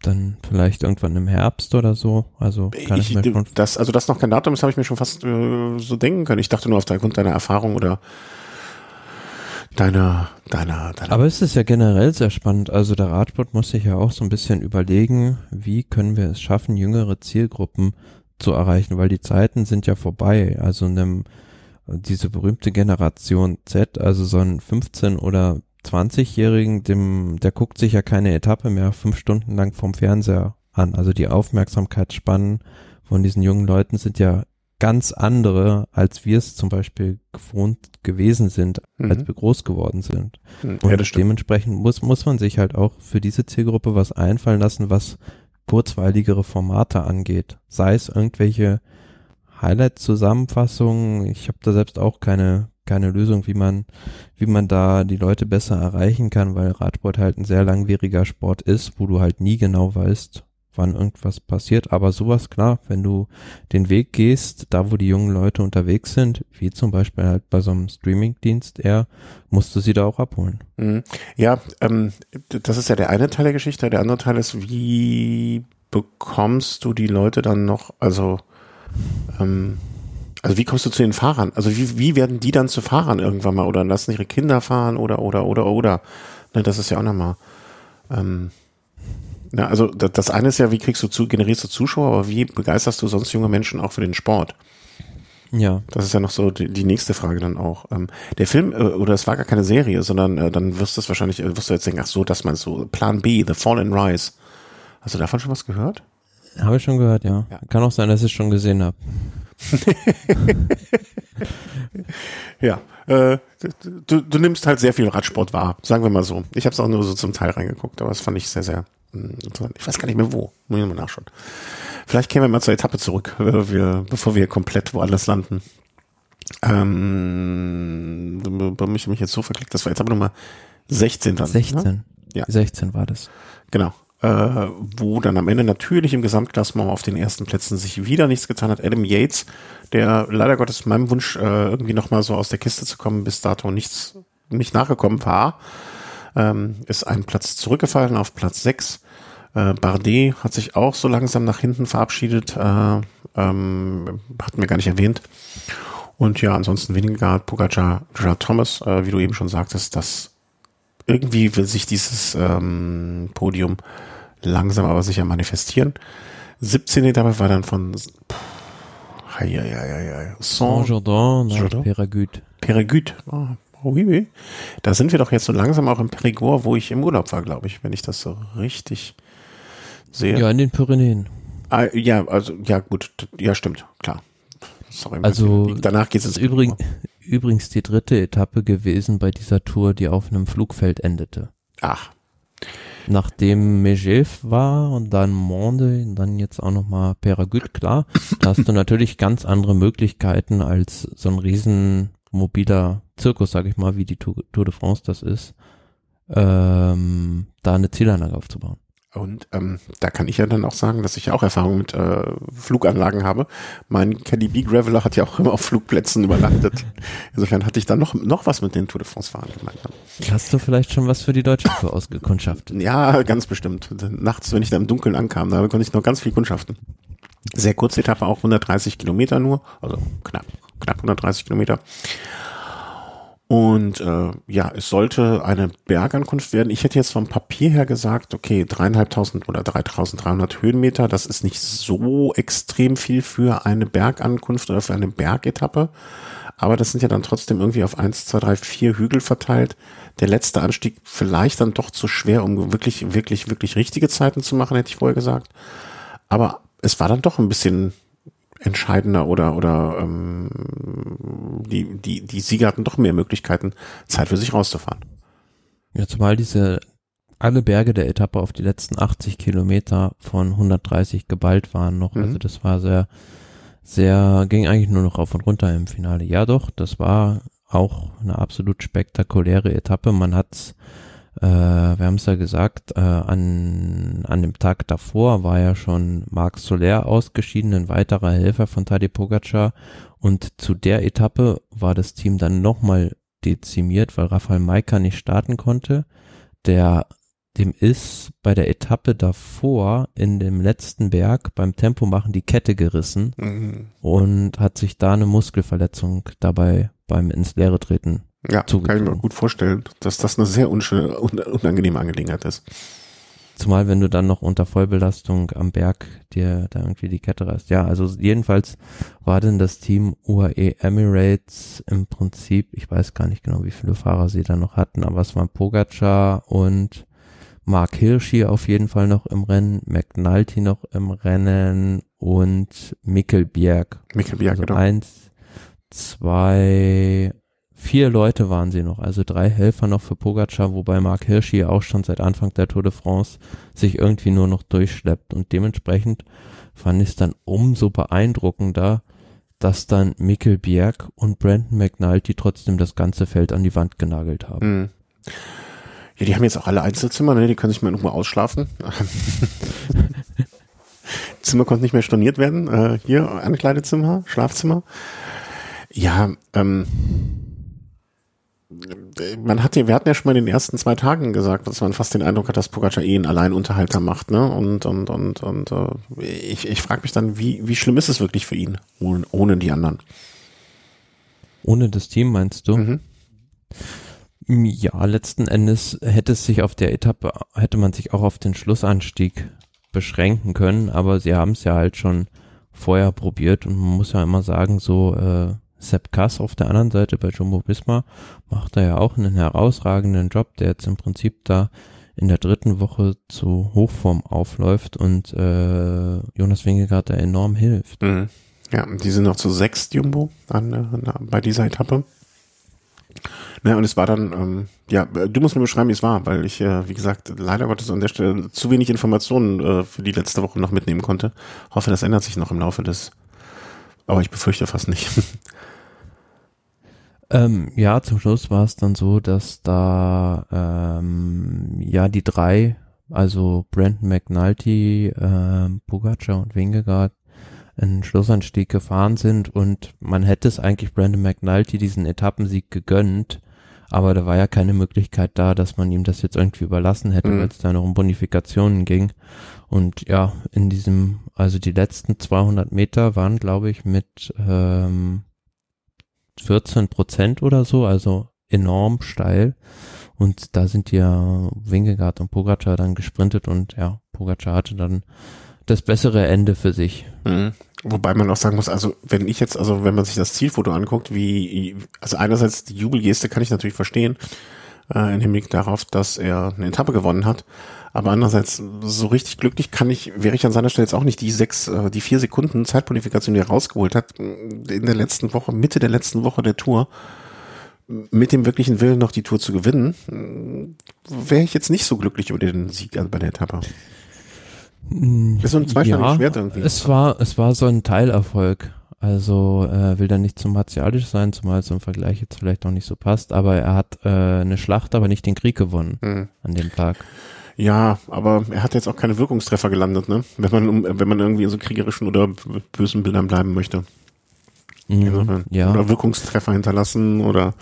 Dann vielleicht irgendwann im Herbst oder so. Also kann ich mir schon das noch kein Datum ist, habe ich mir schon fast so denken können. Ich dachte nur aufgrund deiner Erfahrung oder deiner. Aber es ist ja generell sehr spannend. Also der Radsport muss sich ja auch so ein bisschen überlegen, wie können wir es schaffen, jüngere Zielgruppen zu erreichen, weil die Zeiten sind ja vorbei. Also diese berühmte Generation Z, also so ein 15- oder 20-Jährigen, der guckt sich ja keine Etappe mehr 5 Stunden lang vom Fernseher an. Also die Aufmerksamkeitsspannen von diesen jungen Leuten sind ja ganz andere, als wir es zum Beispiel gewohnt gewesen sind, als wir groß geworden sind. Und ja, dementsprechend muss man sich halt auch für diese Zielgruppe was einfallen lassen, was kurzweiligere Formate angeht. Sei es irgendwelche Highlight-Zusammenfassungen. Ich habe da selbst auch keine Lösung, wie man da die Leute besser erreichen kann, weil Radsport halt ein sehr langwieriger Sport ist, wo du halt nie genau weißt, wann irgendwas passiert. Aber sowas, klar, wenn du den Weg gehst, da wo die jungen Leute unterwegs sind, wie zum Beispiel halt bei so einem Streamingdienst eher, musst du sie da auch abholen. Ja, das ist ja der eine Teil der Geschichte. Der andere Teil ist, wie bekommst du die Leute dann noch, also wie kommst du zu den Fahrern? Also wie werden die dann zu Fahrern irgendwann mal? Oder lassen ihre Kinder fahren oder. Ne, das ist ja auch nochmal. Also das eine ist ja, wie generierst du Zuschauer, aber wie begeisterst du sonst junge Menschen auch für den Sport? Ja. Das ist ja noch so die nächste Frage dann auch. Der Film, oder es war gar keine Serie, sondern dann wirst du jetzt denken, ach so, das meinst du, Plan B, The Fall and Rise. Hast du davon schon was gehört? Habe ich schon gehört, ja. Kann auch sein, dass ich es schon gesehen habe. Ja, du nimmst halt sehr viel Radsport wahr, sagen wir mal so. Ich habe es auch nur so zum Teil reingeguckt, aber das fand ich sehr, sehr interessant. Ich weiß gar nicht mehr wo, muss ich mal nachschauen. Vielleicht kämen wir mal zur Etappe zurück, bevor wir komplett woanders landen. Ich habe mich jetzt so verklickt, das war Etappe Nummer 16 dann. 16, ne? Ja. 16 war das. Genau. Wo dann am Ende natürlich im Gesamtklassement auf den ersten Plätzen sich wieder nichts getan hat. Adam Yates, der leider Gottes meinem Wunsch, irgendwie nochmal so aus der Kiste zu kommen, bis dato nicht nachgekommen war, ist einen Platz zurückgefallen auf Platz 6. Bardet hat sich auch so langsam nach hinten verabschiedet, hatten wir gar nicht erwähnt. Und ja, ansonsten Vingegaard, Pogacar, Geraint Thomas, wie du eben schon sagtest, dass irgendwie will sich dieses Podium langsam aber sicher manifestieren. 17. Etappe war dann von Saint-Jourdain nach Peyragudes. Peyragudes. Da sind wir doch jetzt so langsam auch im Périgord, wo ich im Urlaub war, glaube ich, wenn ich das so richtig sehe. Ja, in den Pyrenäen. Ah, ja, also, ja, gut. Ja, stimmt, klar. Sorry, also, danach geht es übrigens die dritte Etappe gewesen bei dieser Tour, die auf einem Flugfeld endete. Ach. Nachdem Megève war und dann Monde und dann jetzt auch nochmal Peyragudes, klar, da hast du natürlich ganz andere Möglichkeiten als so ein riesen mobiler Zirkus, sage ich mal, wie die Tour de France das ist, da eine Zielanlage aufzubauen. Und da kann ich ja dann auch sagen, dass ich ja auch Erfahrung mit Fluganlagen habe. Mein Galibier Graveler hat ja auch immer auf Flugplätzen übernachtet. Insofern hatte ich da noch was mit den Tour de France-Fahrern gemeint. Hast du vielleicht schon was für die deutsche Tour ausgekundschaftet? Ja, ganz bestimmt. Nachts, wenn ich da im Dunkeln ankam, da konnte ich noch ganz viel kundschaften. Sehr kurze Etappe, auch 130 Kilometer nur, also knapp 130 Kilometer. Und ja, es sollte eine Bergankunft werden. Ich hätte jetzt vom Papier her gesagt, okay, 3.500 oder 3.300 Höhenmeter, das ist nicht so extrem viel für eine Bergankunft oder für eine Bergetappe. Aber das sind ja dann trotzdem irgendwie auf 1, 2, 3, 4 Hügel verteilt. Der letzte Anstieg vielleicht dann doch zu schwer, um wirklich, wirklich, wirklich richtige Zeiten zu machen, hätte ich vorher gesagt. Aber es war dann doch ein bisschen entscheidender oder die Sieger hatten doch mehr Möglichkeiten, Zeit für sich rauszufahren. Ja, zumal alle Berge der Etappe auf die letzten 80 Kilometer von 130 geballt waren noch. Mhm. Also das war sehr, sehr, ging eigentlich nur noch rauf und runter im Finale. Ja doch, das war auch eine absolut spektakuläre Etappe. Man hat's, wir haben es ja gesagt, an dem Tag davor war ja schon Marc Soler ausgeschieden, ein weiterer Helfer von Tadej Pogacar, und zu der Etappe war das Team dann nochmal dezimiert, weil Rafael Majka nicht starten konnte. Dem ist bei der Etappe davor in dem letzten Berg beim Tempomachen die Kette gerissen, mhm, und hat sich da eine Muskelverletzung dabei beim ins Leere treten. Ja, kann ich mir gut vorstellen, dass das eine sehr unschöne, unangenehme Angelegenheit ist. Zumal, wenn du dann noch unter Vollbelastung am Berg dir da irgendwie die Kette reißt. Ja, also jedenfalls war denn das Team UAE Emirates im Prinzip, ich weiß gar nicht genau, wie viele Fahrer sie da noch hatten, aber es waren Pogacar und Mark Hirschi auf jeden Fall noch im Rennen, McNulty noch im Rennen und Mikkel Bjerg, also genau. 4 Leute waren sie noch, also 3 Helfer noch für Pogacar, wobei Mark Hirschi auch schon seit Anfang der Tour de France sich irgendwie nur noch durchschleppt. Und dementsprechend fand ich es dann umso beeindruckender, dass dann Mikkel Bjerg und Brandon McNulty trotzdem das ganze Feld an die Wand genagelt haben. Mhm. Ja, die haben jetzt auch alle Einzelzimmer, ne? Die können sich mal irgendwo ausschlafen. Zimmer konnte nicht mehr storniert werden. Hier, Ankleidezimmer, Schlafzimmer. Ja, wir hatten ja schon mal in den ersten 2 Tagen gesagt, dass man fast den Eindruck hat, dass Pogacar einen Alleinunterhalter macht, ne? Und ich frage mich dann, wie schlimm ist es wirklich für ihn ohne die anderen? Ohne das Team meinst du? Mhm. Ja, letzten Endes hätte man sich auch auf den Schlussanstieg beschränken können, aber sie haben es ja halt schon vorher probiert und man muss ja immer sagen, so Sepp Kass auf der anderen Seite bei Jumbo Visma macht da ja auch einen herausragenden Job, der jetzt im Prinzip da in der 3. Woche zu Hochform aufläuft und Jonas Vingegaard da enorm hilft. Mhm. Ja, die sind noch zu 6 Jumbo bei dieser Etappe. Na, und es war dann, du musst mir beschreiben, wie es war, weil ich, wie gesagt, leider Gottes an der Stelle zu wenig Informationen für die letzte Woche noch mitnehmen konnte. Hoffe, das ändert sich noch im Laufe aber ich befürchte fast nicht. Ja, zum Schluss war es dann so, dass da die 3, also Brandon McNulty, Pogacar und Vingegaard, einen Schlussanstieg gefahren sind und man hätte es eigentlich Brandon McNulty diesen Etappensieg gegönnt, aber da war ja keine Möglichkeit da, dass man ihm das jetzt irgendwie überlassen hätte, weil es da noch um Bonifikationen ging. Und ja, in diesem, also die letzten 200 Meter waren, glaube ich, mit 14% oder so, also enorm steil. Und da sind ja Vingegaard und Pogacar dann gesprintet und ja, Pogacar hatte dann das bessere Ende für sich. Mhm. Wobei man auch sagen muss, also wenn man sich das Zielfoto anguckt, also einerseits die Jubelgeste kann ich natürlich verstehen, im Hinblick darauf, dass er eine Etappe gewonnen hat, aber andererseits so richtig glücklich wäre ich an seiner Stelle jetzt auch nicht. Die 4 Sekunden Zeitbonifikation, die er rausgeholt hat, in der letzten Woche, Mitte der letzten Woche der Tour, mit dem wirklichen Willen noch die Tour zu gewinnen, wäre ich jetzt nicht so glücklich über den Sieg bei der Etappe. Das ist so ein zweischneidiges Schwert irgendwie. Es war so ein Teilerfolg. Also will da nicht zu martialisch sein, zumal so ein Vergleich jetzt vielleicht auch nicht so passt, aber er hat eine Schlacht, aber nicht den Krieg gewonnen an dem Tag. Ja, aber er hat jetzt auch keine Wirkungstreffer gelandet, ne? Wenn man irgendwie in so kriegerischen oder bösen Bildern bleiben möchte. Mhm, ja. Oder Wirkungstreffer hinterlassen oder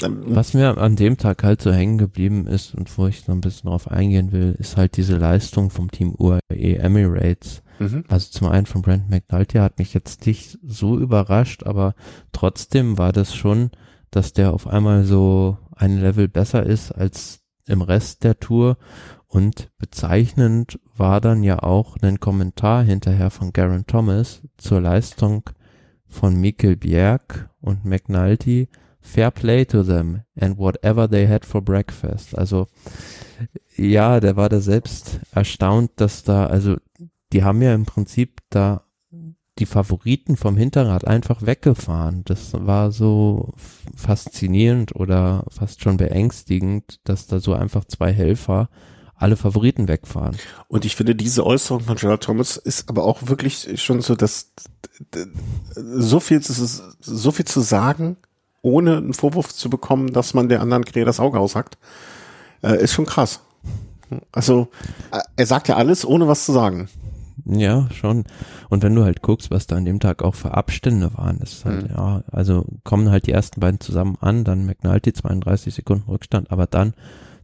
Was mir an dem Tag halt so hängen geblieben ist und wo ich so ein bisschen drauf eingehen will, ist halt diese Leistung vom Team UAE Emirates. Mhm. Also zum einen von Brent McNulty hat mich jetzt nicht so überrascht, aber trotzdem war das schon, dass der auf einmal so ein Level besser ist als im Rest der Tour. Und bezeichnend war dann ja auch ein Kommentar hinterher von Geraint Thomas zur Leistung von Mikkel Bjerg und McNulty. Fair play to them and whatever they had for breakfast. Also ja, der war da selbst erstaunt, dass da, also die haben ja im Prinzip da die Favoriten vom Hinterrad einfach weggefahren. Das war so faszinierend oder fast schon beängstigend, dass da so einfach 2 Helfer alle Favoriten wegfahren. Und ich finde, diese Äußerung von Geraint Thomas ist aber auch wirklich schon so, dass so viel zu sagen, ohne einen Vorwurf zu bekommen, dass man der anderen Krähe das Auge aushackt, ist schon krass. Also er sagt ja alles, ohne was zu sagen. Ja, schon. Und wenn du halt guckst, was da an dem Tag auch für Abstände waren, ist halt, ja, also kommen halt die ersten beiden zusammen an, dann McNulty 32 Sekunden Rückstand, aber dann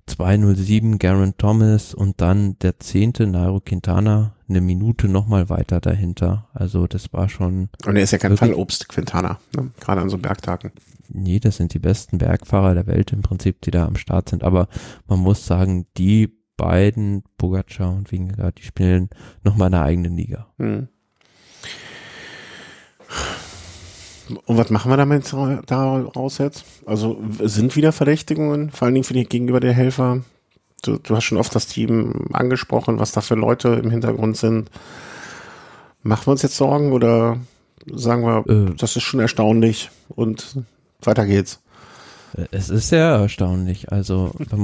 2:07 Geraint Thomas und dann der 10. Nairo Quintana eine Minute nochmal weiter dahinter. Also das war schon... Und er ist ja kein Fallobst, Quintana, ne? Gerade an so Bergtagen. Nee, das sind die besten Bergfahrer der Welt im Prinzip, die da am Start sind. Aber man muss sagen, die beiden, Pogacar und Vingegaard, die spielen nochmal in der eigenen Liga. Hm. Und was machen wir damit daraus jetzt? Also sind wieder Verdächtigungen, vor allen Dingen für die gegenüber der Helfer. Du hast schon oft das Team angesprochen, was da für Leute im Hintergrund sind. Machen wir uns jetzt Sorgen oder sagen wir, das ist schon erstaunlich und weiter geht's? Es ist sehr erstaunlich. Also wenn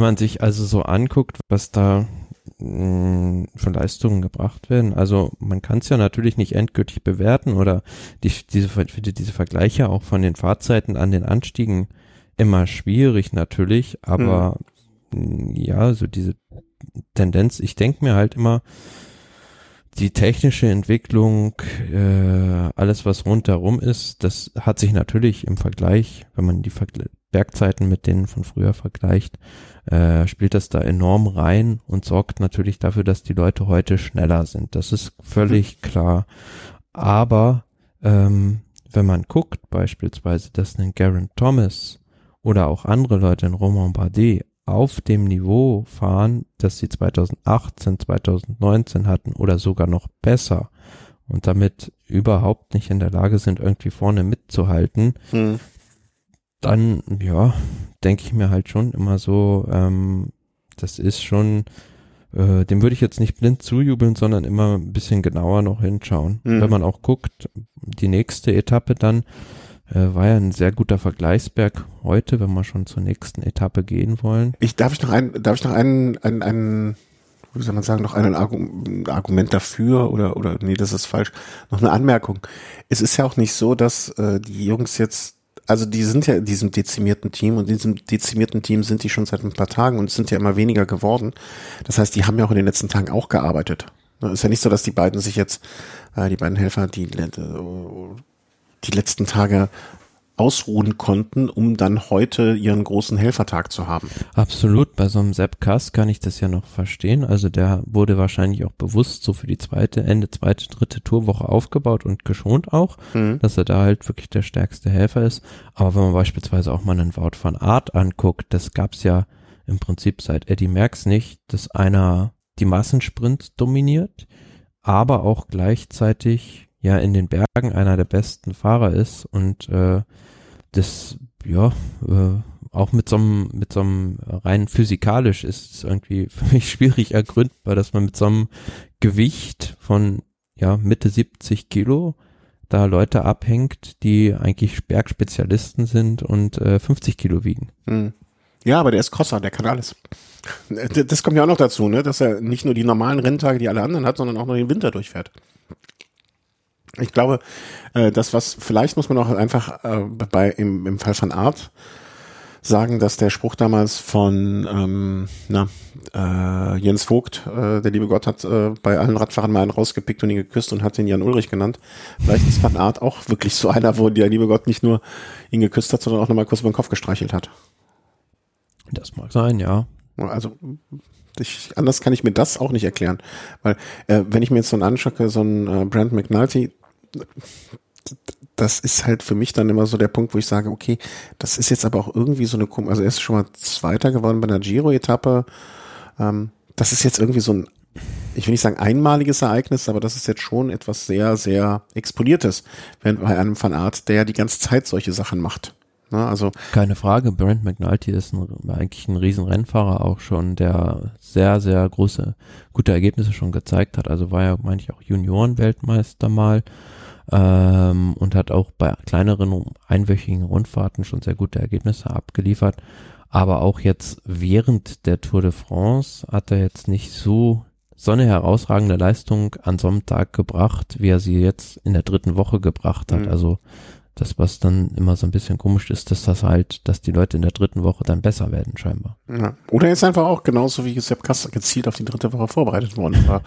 man sich also so anguckt, was da von Leistungen gebracht werden. Also man kann es ja natürlich nicht endgültig bewerten oder diese Vergleiche auch von den Fahrzeiten an den Anstiegen immer schwierig natürlich, aber ja, so diese Tendenz, ich denke mir halt immer, die technische Entwicklung, alles was rundherum ist, das hat sich natürlich im Vergleich, wenn man die Bergzeiten mit denen von früher vergleicht, spielt das da enorm rein und sorgt natürlich dafür, dass die Leute heute schneller sind. Das ist völlig klar. Aber wenn man guckt beispielsweise, dass ein Geraint Thomas oder auch andere Leute in Romain Bardet auf dem Niveau fahren, das sie 2018, 2019 hatten oder sogar noch besser und damit überhaupt nicht in der Lage sind, irgendwie vorne mitzuhalten, dann, ja, denke ich mir halt schon immer so, das ist schon, dem würde ich jetzt nicht blind zujubeln, sondern immer ein bisschen genauer noch hinschauen. Wenn man auch guckt, die nächste Etappe dann, war ja ein sehr guter Vergleichsberg heute, wenn wir schon zur nächsten Etappe gehen wollen. Darf ich noch ein Argument dafür oder nee, das ist falsch, noch eine Anmerkung. Es ist ja auch nicht so, dass die Jungs jetzt, also die sind ja in diesem dezimierten Team und in diesem dezimierten Team sind die schon seit ein paar Tagen und sind ja immer weniger geworden. Das heißt, die haben ja auch in den letzten Tagen auch gearbeitet. Es ist ja nicht so, dass die beiden Helfer, die die letzten Tage ausruhen konnten, um dann heute ihren großen Helfertag zu haben. Absolut, bei so einem Sepp Kass kann ich das ja noch verstehen. Also der wurde wahrscheinlich auch bewusst so für die dritte Tourwoche aufgebaut und geschont auch, dass er da halt wirklich der stärkste Helfer ist. Aber wenn man beispielsweise auch mal einen Wout van Aert anguckt, das gab's ja im Prinzip seit Eddy Merckx nicht, dass einer die Massensprints dominiert, aber auch gleichzeitig ja in den Bergen einer der besten Fahrer ist und auch mit so einem rein physikalisch ist es irgendwie für mich schwierig ergründbar, dass man mit so einem Gewicht von Mitte 70 Kilo da Leute abhängt, die eigentlich Bergspezialisten sind und 50 Kilo wiegen. Ja, aber der ist Crosser, der kann alles. Das kommt ja auch noch dazu, ne, dass er nicht nur die normalen Renntage, die alle anderen hat, sondern auch noch den Winter durchfährt. Ich glaube, vielleicht muss man auch einfach im Fall von Aert sagen, dass der Spruch damals von Jens Vogt, der liebe Gott hat bei allen Radfahrern mal einen rausgepickt und ihn geküsst und hat ihn Jan Ulrich genannt. Vielleicht ist Van Aert auch wirklich so einer, wo der liebe Gott nicht nur ihn geküsst hat, sondern auch nochmal kurz über den Kopf gestreichelt hat. Das mag sein, ja. Also anders kann ich mir das auch nicht erklären, weil wenn ich mir jetzt so einen anschicke, so einen Brand McNulty, das ist halt für mich dann immer so der Punkt, wo ich sage, okay, das ist jetzt aber auch irgendwie so eine, also er ist schon mal Zweiter geworden bei einer Giro-Etappe, das ist jetzt irgendwie so ein, ich will nicht sagen einmaliges Ereignis, aber das ist jetzt schon etwas sehr, sehr Exponiertes, während bei einem Van Aert, der ja die ganze Zeit solche Sachen macht. Na, also keine Frage, Geraint McNulty ist eigentlich ein riesen Rennfahrer auch schon, der sehr, sehr gute Ergebnisse schon gezeigt hat. Also war ja, meine ich, auch Junioren-Weltmeister mal und hat auch bei kleineren einwöchigen Rundfahrten schon sehr gute Ergebnisse abgeliefert. Aber auch jetzt während der Tour de France hat er jetzt nicht so eine herausragende Leistung an so einem Tag gebracht, wie er sie jetzt in der dritten Woche gebracht hat. Also das, was dann immer so ein bisschen komisch ist, dass dass die Leute in der dritten Woche dann besser werden scheinbar. Ja. Oder jetzt einfach auch genauso wie Sepp Kass gezielt auf die dritte Woche vorbereitet worden war.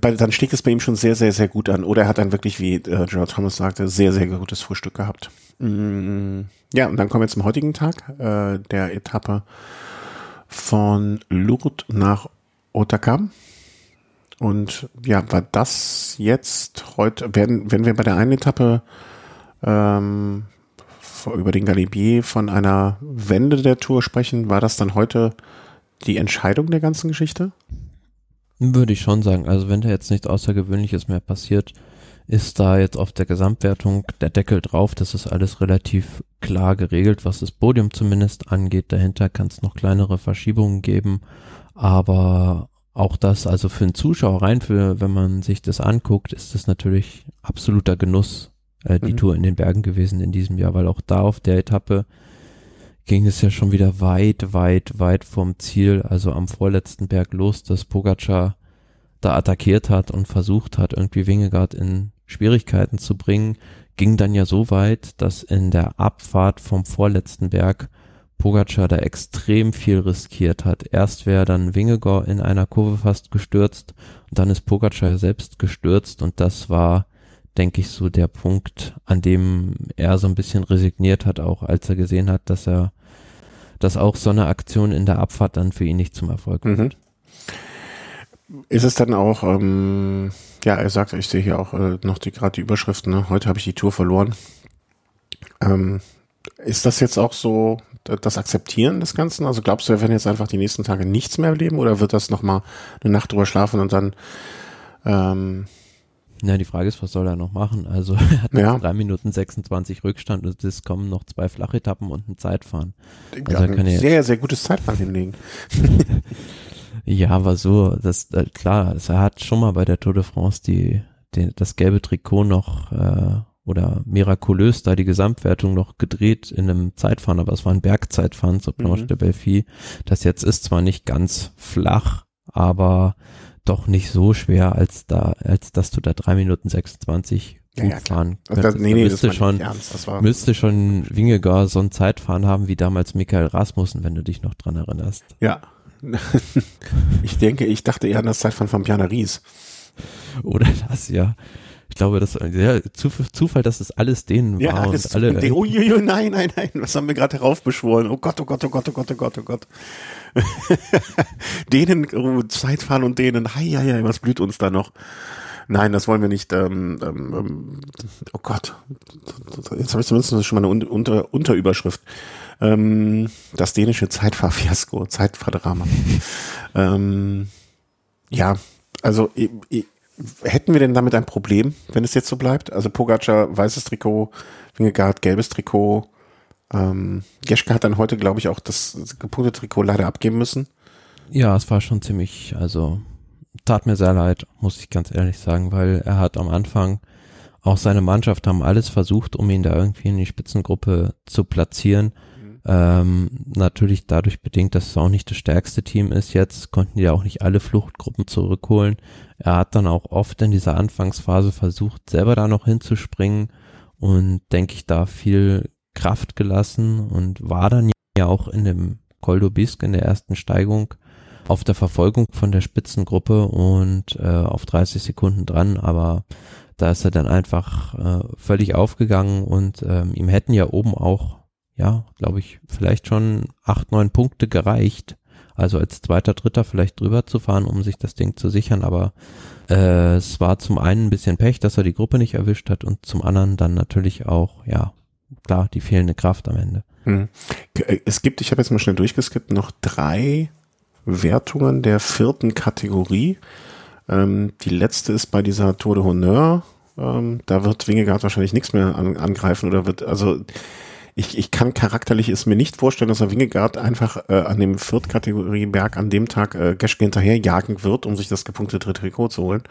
Dann stieg es bei ihm schon sehr, sehr, sehr gut an. Oder er hat dann wirklich, wie Geraint Thomas sagte, sehr, sehr gutes Frühstück gehabt. Ja, und dann kommen wir zum heutigen Tag, der Etappe von Lourdes nach Otakam. Und ja, war das jetzt heute, wenn wir bei der einen Etappe über den Galibier von einer Wende der Tour sprechen, war das dann heute die Entscheidung der ganzen Geschichte? Würde ich schon sagen. Also wenn da jetzt nichts Außergewöhnliches mehr passiert, ist da jetzt auf der Gesamtwertung der Deckel drauf. Das ist alles relativ klar geregelt, was das Podium zumindest angeht. Dahinter kann es noch kleinere Verschiebungen geben, aber auch das, also für den Zuschauer wenn man sich das anguckt, ist das natürlich absoluter Genuss, die Tour in den Bergen gewesen in diesem Jahr, weil auch da auf der Etappe ging es ja schon wieder weit, weit, weit vom Ziel, also am vorletzten Berg los, dass Pogacar da attackiert hat und versucht hat, irgendwie Vingegaard in Schwierigkeiten zu bringen, ging dann ja so weit, dass in der Abfahrt vom vorletzten Berg Pogacar da extrem viel riskiert hat. Erst wäre dann Vingegaard in einer Kurve fast gestürzt und dann ist Pogacar selbst gestürzt und das war, denke ich, so der Punkt, an dem er so ein bisschen resigniert hat, auch als er gesehen hat, dass auch so eine Aktion in der Abfahrt dann für ihn nicht zum Erfolg wird. Ist es dann auch, er sagt, ich sehe hier auch noch die Überschrift, ne? Heute habe ich die Tour verloren. Ist das jetzt auch so das Akzeptieren des Ganzen? Also glaubst du, wir werden jetzt einfach die nächsten Tage nichts mehr erleben oder wird das nochmal eine Nacht drüber schlafen und dann die Frage ist, was soll er noch machen? Also er hat 3 Minuten 26 Rückstand und es kommen noch 2 Flachetappen und ein Zeitfahren. Also er kann ein sehr, sehr gutes Zeitfahren hinlegen. Ja, aber so, das klar, er hat schon mal bei der Tour de France das gelbe Trikot noch oder mirakulös da die Gesamtwertung noch gedreht in einem Zeitfahren, aber es war ein Bergzeitfahren zur Planche des Belles Filles. Das jetzt ist zwar nicht ganz flach, aber doch nicht so schwer, als dass du da 3 Minuten 26 gut fahren könntest. Müsste schon Vingegaard so ein Zeitfahren haben wie damals Michael Rasmussen, wenn du dich noch dran erinnerst. Ja, ich dachte eher an das Zeitfahren von Bjarne Ries. Oder das, ja. Ich glaube, das ist ja Zufall, dass das alles denen war. Ja, alles alle denen. Oh, nein, was haben wir gerade heraufbeschworen? Oh Gott. Denen, Zeitfahren und denen, hei, was blüht uns da noch? Nein, das wollen wir nicht. Oh Gott, jetzt habe ich zumindest schon mal eine Unterüberschrift. Das dänische Zeitfahrfiasko, Zeitfahrdrama. Ja, also hätten wir denn damit ein Problem, wenn es jetzt so bleibt? Also Pogacar, weißes Trikot, Vingegaard, gelbes Trikot. Geschke hat dann heute, glaube ich, auch das gepunktete Trikot leider abgeben müssen. Ja, es war schon ziemlich, also tat mir sehr leid, muss ich ganz ehrlich sagen, weil er hat am Anfang, auch seine Mannschaft haben alles versucht, um ihn da irgendwie in die Spitzengruppe zu platzieren. Natürlich dadurch bedingt, dass es auch nicht das stärkste Team ist. Jetzt konnten die auch nicht alle Fluchtgruppen zurückholen. Er hat dann auch oft in dieser Anfangsphase versucht, selber da noch hinzuspringen und denke ich da viel Kraft gelassen und war dann ja auch in dem Col du Bisque in der ersten Steigung auf der Verfolgung von der Spitzengruppe und auf 30 Sekunden dran, aber da ist er dann einfach völlig aufgegangen und ihm hätten ja oben auch, ja, glaube ich, vielleicht schon 8, 9 Punkte gereicht, also als zweiter, dritter vielleicht drüber zu fahren, um sich das Ding zu sichern, aber es war zum einen ein bisschen Pech, dass er die Gruppe nicht erwischt hat und zum anderen dann natürlich auch, ja, klar, die fehlende Kraft am Ende. Hm. Es gibt, ich habe jetzt mal schnell durchgeskippt, noch 3 Wertungen der 4. Kategorie. Die letzte ist bei dieser Tour de Honneur. Da wird Vingegaard wahrscheinlich nichts mehr angreifen oder wird, also ich kann charakterlich es mir nicht vorstellen, dass er Vingegaard einfach an dem 4. Kategorie-Berg an dem Tag Geschke hinterher jagen wird, um sich das gepunktete Trikot zu holen.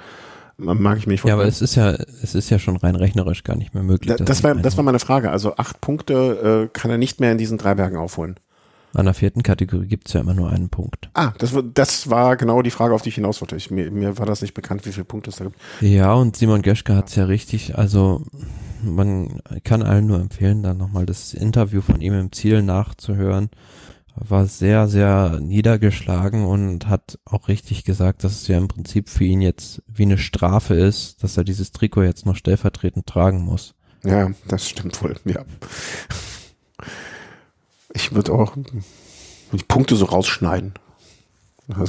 Mag ich mich vorstellen. Ja, aber es ist ja schon rein rechnerisch gar nicht mehr möglich. Das war meine Frage. Also 8 Punkte kann er nicht mehr in diesen 3 Bergen aufholen. An der 4. Kategorie gibt's ja immer nur einen Punkt. Ah, das war genau die Frage, auf die ich hinaus wollte. Mir war das nicht bekannt, wie viele Punkte es da gibt. Ja, und Simon Geschke hat's ja richtig, also man kann allen nur empfehlen, dann nochmal das Interview von ihm im Ziel nachzuhören. War sehr, sehr niedergeschlagen und hat auch richtig gesagt, dass es ja im Prinzip für ihn jetzt wie eine Strafe ist, dass er dieses Trikot jetzt noch stellvertretend tragen muss. Ja, das stimmt wohl, ja. Ich würde auch die Punkte so rausschneiden. Man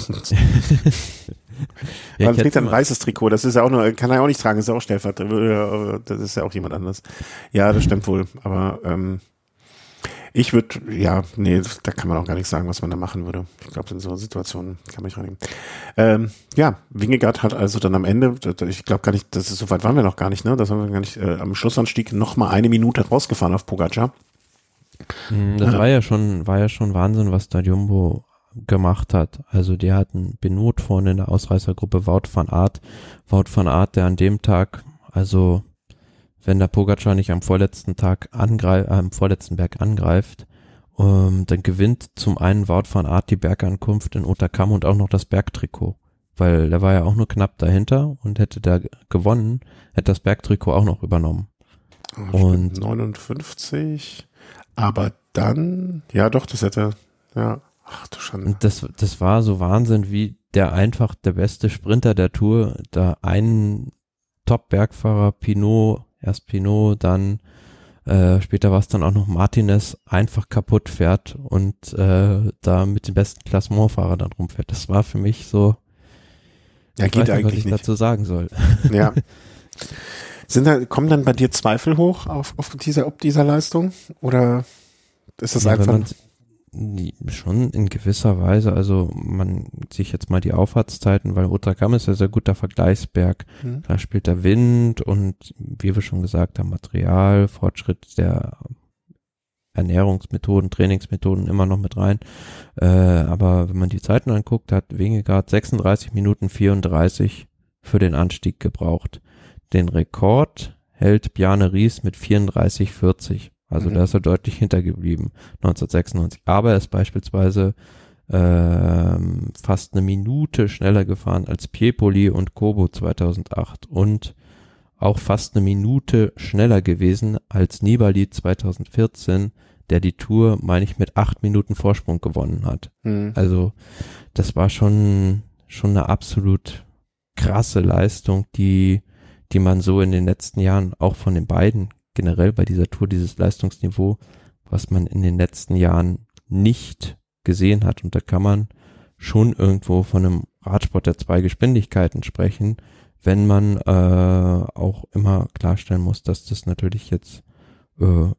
trägt ein weißes Trikot, das ist ja auch nur, kann er auch nicht tragen, das ist ja auch stellvertretend, das ist ja auch jemand anders. Ja, das stimmt wohl, aber ich würde, ja, nee, da kann man auch gar nichts sagen, was man da machen würde. Ich glaube, in so Situationen kann man nicht reinnehmen. Ja, Vingegaard hat also dann am Ende, ich glaube gar nicht, das ist, so weit waren wir noch gar nicht, ne? Das haben wir gar nicht, am Schlussanstieg nochmal 1 Minute rausgefahren auf Pogacar. Das war ja schon Wahnsinn, was da Jumbo gemacht hat. Also die hatten Benot vorne in der Ausreißergruppe, Wout van Aert, der an dem Tag, also wenn der Pogacar nicht am vorletzten Tag am vorletzten Berg angreift, dann gewinnt zum einen Wout van Aert die Bergankunft in Hautacam und auch noch das Bergtrikot, weil der war ja auch nur knapp dahinter und hätte da gewonnen, hätte das Bergtrikot auch noch übernommen. Und 59... Aber dann, ja doch, das hätte, ja, ach du Schande. Das war so Wahnsinn, wie der einfach der beste Sprinter der Tour, da einen Top-Bergfahrer, Pinot, dann später war es dann auch noch Martinez, einfach kaputt fährt und da mit dem besten Klassementfahrer dann rumfährt. Das war für mich so, ja, ich weiß nicht, was ich dazu sagen soll. Ja. Kommen dann bei dir Zweifel hoch auf dieser Leistung? Oder ist das einfach? Schon in gewisser Weise, also man sich jetzt mal die Aufwärtszeiten, weil Hautacam ist ja sehr guter Vergleichsberg. Mhm. Da spielt der Wind und wie wir schon gesagt haben, Material, Fortschritt der Ernährungsmethoden, Trainingsmethoden immer noch mit rein. Aber wenn man die Zeiten anguckt, hat Vingegaard 36 Minuten 34 für den Anstieg gebraucht. Den Rekord hält Bjarne Ries mit 34,40. Also da ist er deutlich hintergeblieben, 1996. Aber er ist beispielsweise fast 1 Minute schneller gefahren als Piepoli und Cobo 2008 und auch fast 1 Minute schneller gewesen als Nibali 2014, der die Tour, meine ich, mit 8 Minuten Vorsprung gewonnen hat. Mhm. Also das war schon eine absolut krasse Leistung, die die man so in den letzten Jahren auch von den beiden generell bei dieser Tour, dieses Leistungsniveau, was man in den letzten Jahren nicht gesehen hat. Und da kann man schon irgendwo von einem Radsport der zwei Geschwindigkeiten sprechen, wenn man auch immer klarstellen muss, dass das natürlich jetzt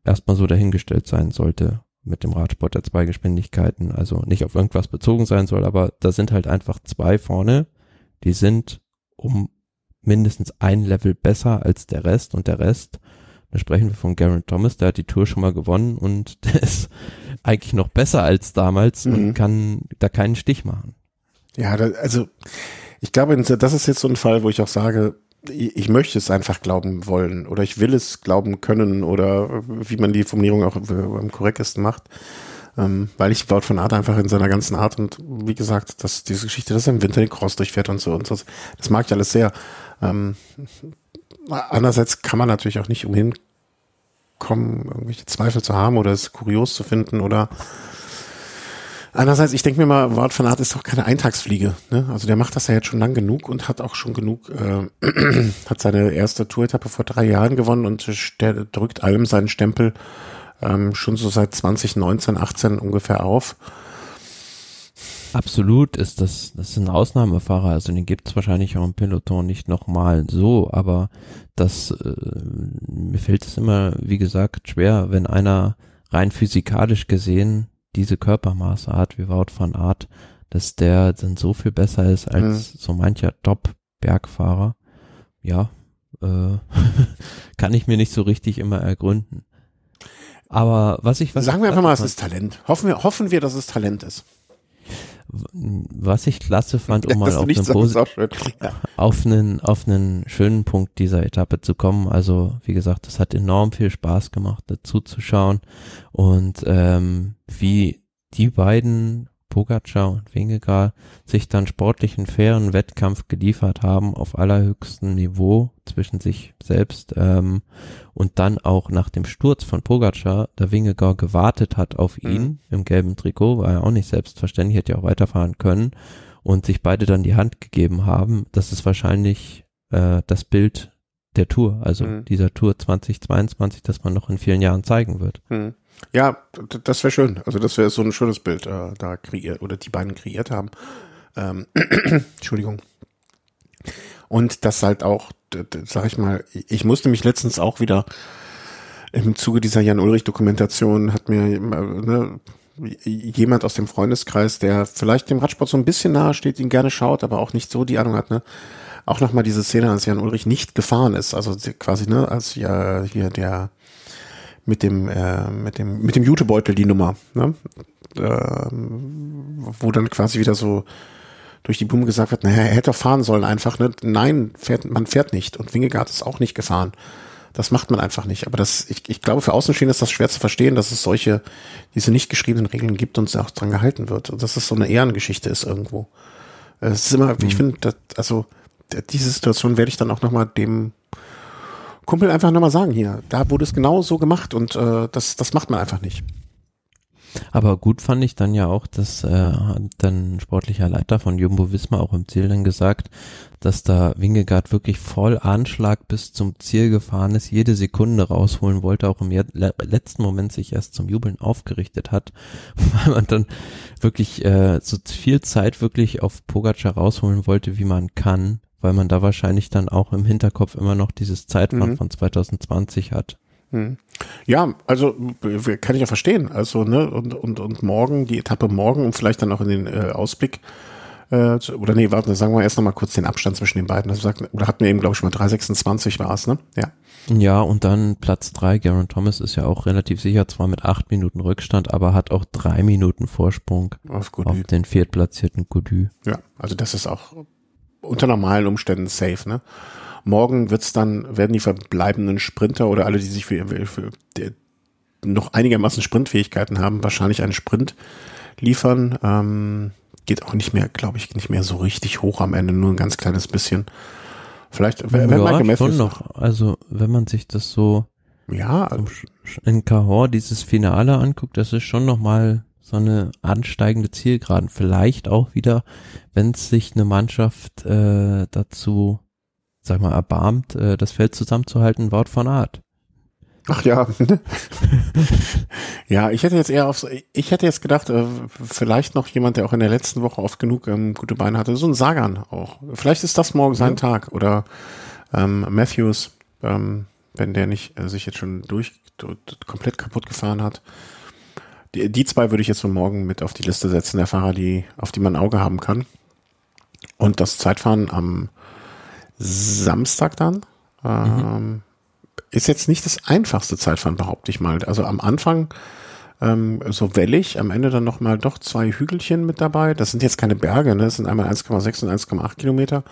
erstmal so dahingestellt sein sollte mit dem Radsport der zwei Geschwindigkeiten. Also nicht auf irgendwas bezogen sein soll, aber da sind halt einfach zwei vorne, die sind um mindestens ein Level besser als der Rest. Und der Rest, da sprechen wir von Geraint Thomas, der hat die Tour schon mal gewonnen und der ist eigentlich noch besser als damals und kann da keinen Stich machen. Ja, also ich glaube, das ist jetzt so ein Fall, wo ich auch sage, ich möchte es einfach glauben wollen oder ich will es glauben können oder wie man die Formulierung auch am korrektesten macht, weil ich Wout van Aert einfach in seiner ganzen Art und wie gesagt, dass diese Geschichte, dass er im Winter den Cross durchfährt und so, das mag ich alles sehr. Andererseits kann man natürlich auch nicht umhin kommen, irgendwelche Zweifel zu haben oder es kurios zu finden oder andererseits, ich denke mir mal, Wout van Aert ist doch keine Eintagsfliege, ne? Also der macht das ja jetzt schon lang genug und hat auch schon genug, hat seine erste Tour-Etappe vor 3 Jahren gewonnen und drückt allem seinen Stempel schon so seit 2019, 18 ungefähr auf. Absolut ist das ist ein Ausnahmefahrer, also den gibt es wahrscheinlich auch im Peloton nicht nochmal so, aber das, mir fällt es immer, wie gesagt, schwer, wenn einer rein physikalisch gesehen diese Körpermaße hat, wie Wout van Aert, dass der dann so viel besser ist als so mancher Top-Bergfahrer. Ja, kann ich mir nicht so richtig immer ergründen. Aber sagen wir einfach mal, es ist Talent. Hoffen wir, dass es Talent ist. Was ich klasse fand, um mal auf einen schönen Punkt dieser Etappe zu kommen. Also wie gesagt, das hat enorm viel Spaß gemacht, dazu zu schauen und wie die beiden, Pogacar und Vingegaard, sich dann sportlichen, fairen Wettkampf geliefert haben auf allerhöchstem Niveau zwischen sich selbst und dann auch nach dem Sturz von Pogacar, da Vingegaard gewartet hat auf ihn im gelben Trikot, war ja auch nicht selbstverständlich, hätte ja auch weiterfahren können und sich beide dann die Hand gegeben haben, das ist wahrscheinlich das Bild der Tour, also dieser Tour 2022, das man noch in vielen Jahren zeigen wird. Ja, das wäre schön. Also das wäre so ein schönes Bild, da kreiert oder die beiden kreiert haben. Entschuldigung. Und das halt auch, sag ich mal, ich musste mich letztens auch wieder im Zuge dieser Jan-Ulrich-Dokumentation hat mir jemand aus dem Freundeskreis, der vielleicht dem Radsport so ein bisschen nahe steht, ihn gerne schaut, aber auch nicht so die Ahnung hat, ne? Auch nochmal diese Szene, als Jan Ulrich nicht gefahren ist, also quasi, ne, als ja hier der mit dem Jutebeutel die Nummer, ne? Wo dann quasi wieder so durch die Blume gesagt wird, naja, er hätte doch fahren sollen einfach, ne? Nein, man fährt nicht und Vingegaard ist auch nicht gefahren. Das macht man einfach nicht. Aber ich glaube, für Außenstehende ist das schwer zu verstehen, dass es diese nicht geschriebenen Regeln gibt und auch dran gehalten wird und dass es so eine Ehrengeschichte ist irgendwo. Es ist immer, ich finde, also diese Situation werde ich dann auch nochmal dem Kumpel einfach nochmal sagen, hier, da wurde es genau so gemacht und das macht man einfach nicht. Aber gut fand ich dann ja auch, dass dann sportlicher Leiter von Jumbo Visma auch im Ziel dann gesagt, dass da Vingegaard wirklich voll Anschlag bis zum Ziel gefahren ist, jede Sekunde rausholen wollte, auch im letzten Moment sich erst zum Jubeln aufgerichtet hat, weil man dann wirklich so viel Zeit wirklich auf Pogacar rausholen wollte, wie man kann, weil man da wahrscheinlich dann auch im Hinterkopf immer noch dieses Zeitfahren von 2020 hat. Ja, also kann ich ja verstehen. Also, ne, und morgen, die Etappe morgen, um vielleicht dann auch in den Ausblick sagen wir erst nochmal kurz den Abstand zwischen den beiden. Also, oder hatten wir eben, glaube ich, schon mal 3,26 war es, ne? Ja. Ja, und dann Platz 3, Geraint Thomas ist ja auch relativ sicher, zwar mit 8 Minuten Rückstand, aber hat auch 3 Minuten Vorsprung auf den viertplatzierten Goddue. Ja, also das ist auch unter normalen Umständen safe, ne? Morgen werden die verbleibenden Sprinter oder alle, die sich für noch einigermaßen Sprintfähigkeiten haben, wahrscheinlich einen Sprint liefern. Geht auch nicht mehr, glaube ich, nicht mehr so richtig hoch am Ende, nur ein ganz kleines bisschen. Vielleicht, wenn Michael Matthews noch. Also, wenn man sich das so in Cahors dieses Finale anguckt, das ist schon nochmal so eine ansteigende Zielgeraden. Vielleicht auch wieder, wenn es sich eine Mannschaft dazu sag mal, erbarmt, das Feld zusammenzuhalten, Wout van Aert. Ach ja. Ja, ich hätte jetzt eher gedacht, vielleicht noch jemand, der auch in der letzten Woche oft genug gute Beine hatte, so ein Sagan auch. Vielleicht ist das morgen sein Tag oder Matthews, wenn der nicht sich jetzt schon komplett kaputt gefahren hat. Die zwei würde ich jetzt so morgen mit auf die Liste setzen, der Fahrer, auf die man ein Auge haben kann. Und das Zeitfahren am Samstag dann, ist jetzt nicht das einfachste Zeitfahren, behaupte ich mal. Also am Anfang so wellig, am Ende dann nochmal doch zwei Hügelchen mit dabei. Das sind jetzt keine Berge, ne? Das sind einmal 1,6 und 1,8 Kilometer.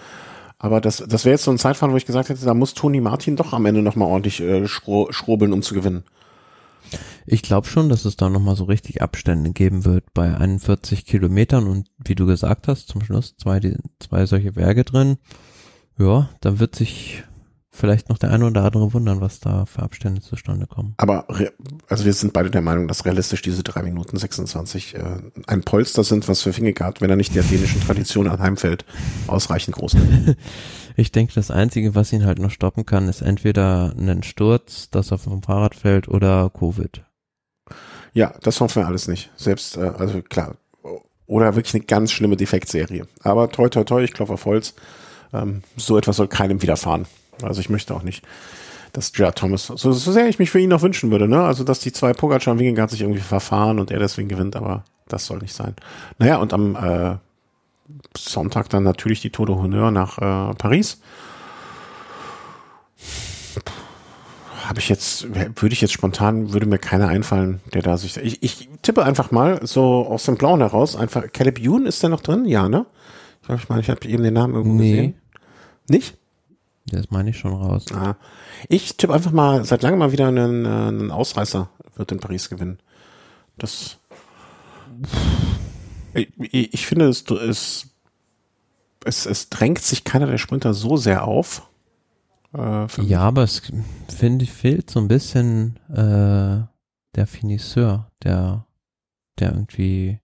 Aber das wäre jetzt so ein Zeitfahren, wo ich gesagt hätte, da muss Toni Martin doch am Ende nochmal ordentlich schrubbeln, um zu gewinnen. Ich glaube schon, dass es da nochmal so richtig Abstände geben wird bei 41 Kilometern und wie du gesagt hast, zum Schluss zwei solche Berge drin. Ja, dann wird sich vielleicht noch der eine oder andere wundern, was da für Abstände zustande kommen. Aber also wir sind beide der Meinung, dass realistisch diese 3 Minuten 26 ein Polster sind, was für Vingegaard, wenn er nicht der dänischen Tradition anheimfällt, ausreichend groß ist. Ich denke, das Einzige, was ihn halt noch stoppen kann, ist entweder einen Sturz, dass er vom Fahrrad fällt oder Covid. Ja, das hoffen wir alles nicht. Selbst, also klar, oder wirklich eine ganz schlimme Defektserie. Aber toi, toi, toi, ich klopfe auf Holz. So etwas soll keinem widerfahren. Also ich möchte auch nicht, dass Geraint Thomas, so sehr ich mich für ihn noch wünschen würde, ne? Also dass die zwei Pogacar und Vingegaard sich irgendwie verfahren und er deswegen gewinnt, aber das soll nicht sein. Naja, und am Sonntag dann natürlich die Tour de Honneur nach Paris. Würde mir keiner einfallen, der da sich, ich tippe einfach mal so aus dem Blauen heraus, einfach Caleb Ewan ist da noch drin? Ja, ne? Ich habe eben den Namen irgendwo gesehen. Nicht? Das meine ich schon raus. Ah, ich tippe einfach mal, seit langem mal wieder einen Ausreißer wird in Paris gewinnen. Das. Ich finde, es drängt sich keiner der Sprinter so sehr auf. Ja, aber es, finde ich, fehlt so ein bisschen der Finisseur, der irgendwie.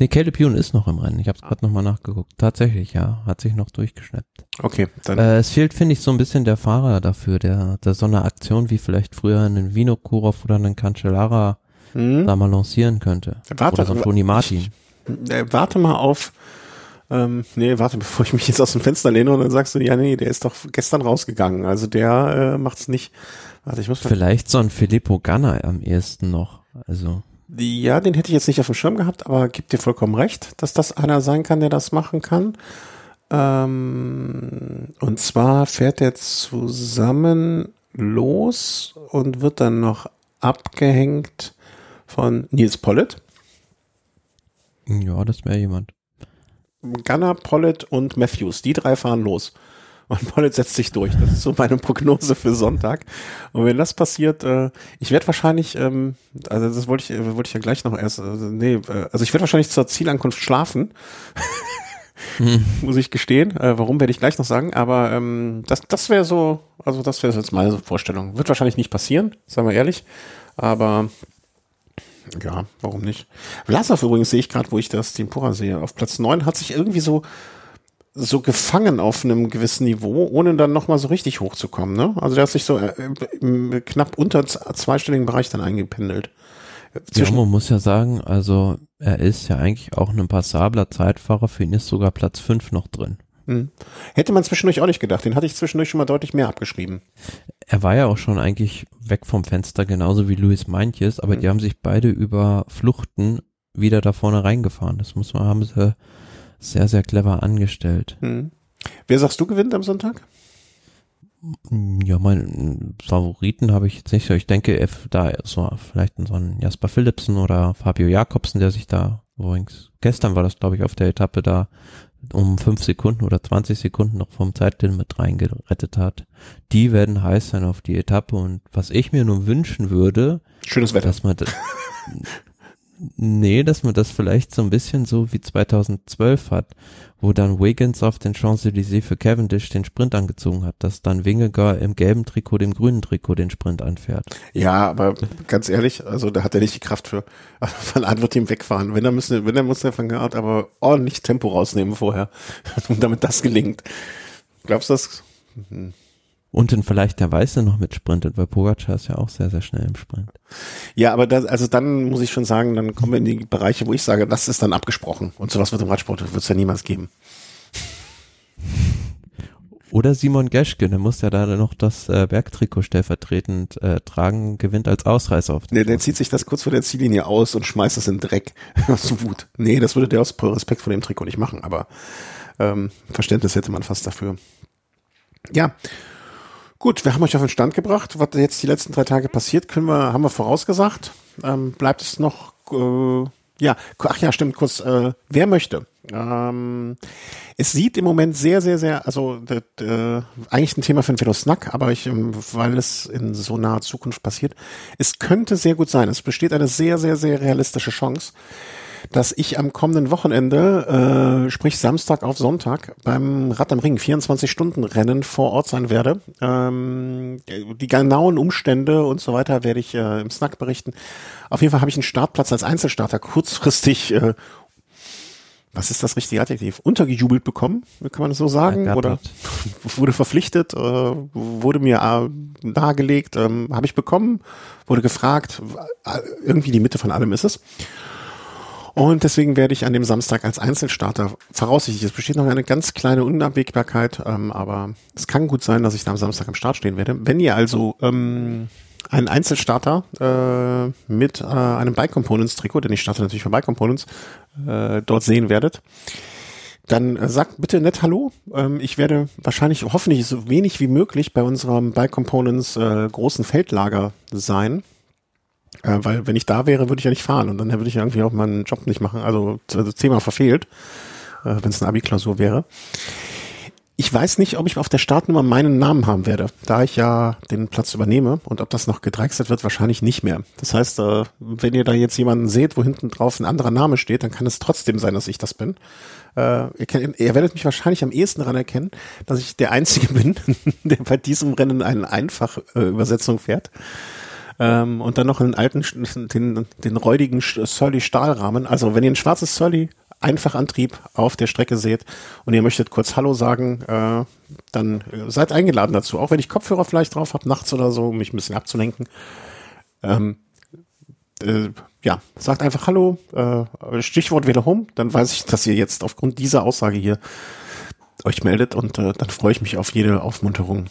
Nee, Caleb Ewan ist noch im Rennen. Ich habe es gerade nochmal nachgeguckt. Tatsächlich, ja. Hat sich noch durchgeschnappt. Okay, dann. Es fehlt, finde ich, so ein bisschen der Fahrer dafür, der so eine Aktion wie vielleicht früher einen Vinokurov oder einen Cancellara da mal lancieren könnte. Oder so Toni Martin. Warte mal auf. Bevor ich mich jetzt aus dem Fenster lehne und dann sagst du, ja, nee, der ist doch gestern rausgegangen. Also der macht's nicht. Warte, ich muss mal. Vielleicht so ein Filippo Ganna am ehesten noch. Also. Ja, den hätte ich jetzt nicht auf dem Schirm gehabt, aber gibt dir vollkommen recht, dass das einer sein kann, der das machen kann. Und zwar fährt er zusammen los und wird dann noch abgehängt von Nils Pollitt. Ja, das wäre jemand. Ganna, Pollitt und Matthews, die drei fahren los. Und Pollitt setzt sich durch. Das ist so meine Prognose für Sonntag. Und wenn das passiert, ich werde wahrscheinlich, also das wollte ich ja gleich noch erst, ich werde wahrscheinlich zur Zielankunft schlafen, muss ich gestehen. Warum, werde ich gleich noch sagen. Aber das wäre jetzt meine Vorstellung. Wird wahrscheinlich nicht passieren, sagen wir ehrlich. Aber ja, warum nicht? Vlasov übrigens sehe ich gerade, wo ich das Team Pura sehe. Auf Platz 9 hat sich irgendwie so gefangen auf einem gewissen Niveau, ohne dann nochmal so richtig hochzukommen, ne? Also der hat sich so knapp unter zweistelligen Bereich dann eingependelt. Ja, man muss ja sagen, also er ist ja eigentlich auch ein passabler Zeitfahrer, für ihn ist sogar Platz 5 noch drin. Hm. Hätte man zwischendurch auch nicht gedacht, den hatte ich zwischendurch schon mal deutlich mehr abgeschrieben. Er war ja auch schon eigentlich weg vom Fenster, genauso wie Luis Meintjes, aber die haben sich beide über Fluchten wieder da vorne reingefahren, haben sie sehr, sehr clever angestellt. Hm. Wer sagst du gewinnt am Sonntag? Ja, meinen Favoriten habe ich jetzt nicht. Ich denke, da ist vielleicht so ein Jasper Philipsen oder Fabio Jakobsen, der sich da übrigens, gestern war das, glaube ich, auf der Etappe da um 5 Sekunden oder 20 Sekunden noch vom Zeitlimit reingerettet hat. Die werden heiß sein auf die Etappe und was ich mir nur wünschen würde, schönes Wetter. Dass man das dass man das vielleicht so ein bisschen so wie 2012 hat, wo dann Wiggins auf den Champs-Élysées für Cavendish den Sprint angezogen hat, dass dann Vingegaard im gelben Trikot, dem grünen Trikot den Sprint anfährt. Ja, aber ganz ehrlich, also da hat er nicht die Kraft für. Van Aert wird ihm wegfahren. Wenn er muss der Van Aert aber ordentlich Tempo rausnehmen vorher, damit das gelingt. Glaubst du das? Mhm. Und dann vielleicht der Weiße noch mit sprintet, weil Pogacar ist ja auch sehr, sehr schnell im Sprint. Ja, aber das, also dann muss ich schon sagen, dann kommen wir in die Bereiche, wo ich sage, das ist dann abgesprochen. Und sowas wird im Radsport, wird es ja niemals geben. Oder Simon Geschke, der muss ja da noch das Bergtrikot stellvertretend tragen, gewinnt als Ausreißer auf. Der zieht sich das kurz vor der Ziellinie aus und schmeißt es in den Dreck. So Wut. Nee, das würde der aus Respekt vor dem Trikot nicht machen, aber Verständnis hätte man fast dafür. Ja. Gut, wir haben euch auf den Stand gebracht, was jetzt die letzten 3 Tage passiert, haben wir vorausgesagt. Bleibt es noch, wer möchte? Es sieht im Moment sehr, sehr, sehr, also eigentlich ein Thema für den Velosnack, aber weil es in so naher Zukunft passiert, es könnte sehr gut sein, es besteht eine sehr, sehr, sehr realistische Chance, dass ich am kommenden Wochenende, sprich Samstag auf Sonntag, beim Rad am Ring 24-Stunden-Rennen vor Ort sein werde. Die genauen Umstände und so weiter werde ich im Snack berichten. Auf jeden Fall habe ich einen Startplatz als Einzelstarter kurzfristig, was ist das richtige Adjektiv, untergejubelt bekommen, kann man das so sagen? Oder wurde verpflichtet, wurde mir nahegelegt, habe ich bekommen, wurde gefragt, irgendwie die Mitte von allem ist es. Und deswegen werde ich an dem Samstag als Einzelstarter voraussichtlich, es besteht noch eine ganz kleine Unabwägbarkeit, aber es kann gut sein, dass ich da am Samstag am Start stehen werde. Wenn ihr also einen Einzelstarter mit einem Bike Components Trikot, denn ich starte natürlich für Bike Components, dort sehen werdet, dann sagt bitte nett Hallo. Ich werde wahrscheinlich, hoffentlich so wenig wie möglich bei unserem Bike Components großen Feldlager sein. Weil wenn ich da wäre, würde ich ja nicht fahren und dann würde ich ja irgendwie auch meinen Job nicht machen, also 10-mal verfehlt, wenn es eine Abi-Klausur wäre. Ich weiß nicht, ob ich auf der Startnummer meinen Namen haben werde, da ich ja den Platz übernehme und ob das noch gedreichselt wird, wahrscheinlich nicht mehr. Das heißt, wenn ihr da jetzt jemanden seht, wo hinten drauf ein anderer Name steht, dann kann es trotzdem sein, dass ich das bin. Ihr werdet mich wahrscheinlich am ehesten daran erkennen, dass ich der Einzige bin, der bei diesem Rennen eine Einfachübersetzung fährt. Und dann noch einen alten, den räudigen Surly-Stahlrahmen. Also wenn ihr ein schwarzes Surly Einfachantrieb auf der Strecke seht und ihr möchtet kurz Hallo sagen, dann seid eingeladen dazu. Auch wenn ich Kopfhörer vielleicht drauf habe, nachts oder so, um mich ein bisschen abzulenken. Sagt einfach Hallo, Stichwort Welle Home, dann weiß ich, dass ihr jetzt aufgrund dieser Aussage hier euch meldet und dann freue ich mich auf jede Aufmunterung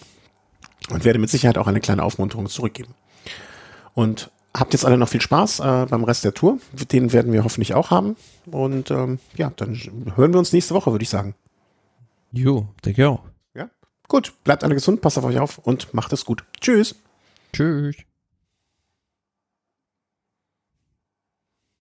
und werde mit Sicherheit auch eine kleine Aufmunterung zurückgeben. Und habt jetzt alle noch viel Spaß beim Rest der Tour. Den werden wir hoffentlich auch haben. Und dann hören wir uns nächste Woche, würde ich sagen. Jo, denke ich auch. Ja, gut. Bleibt alle gesund, passt auf euch auf und macht es gut. Tschüss. Tschüss.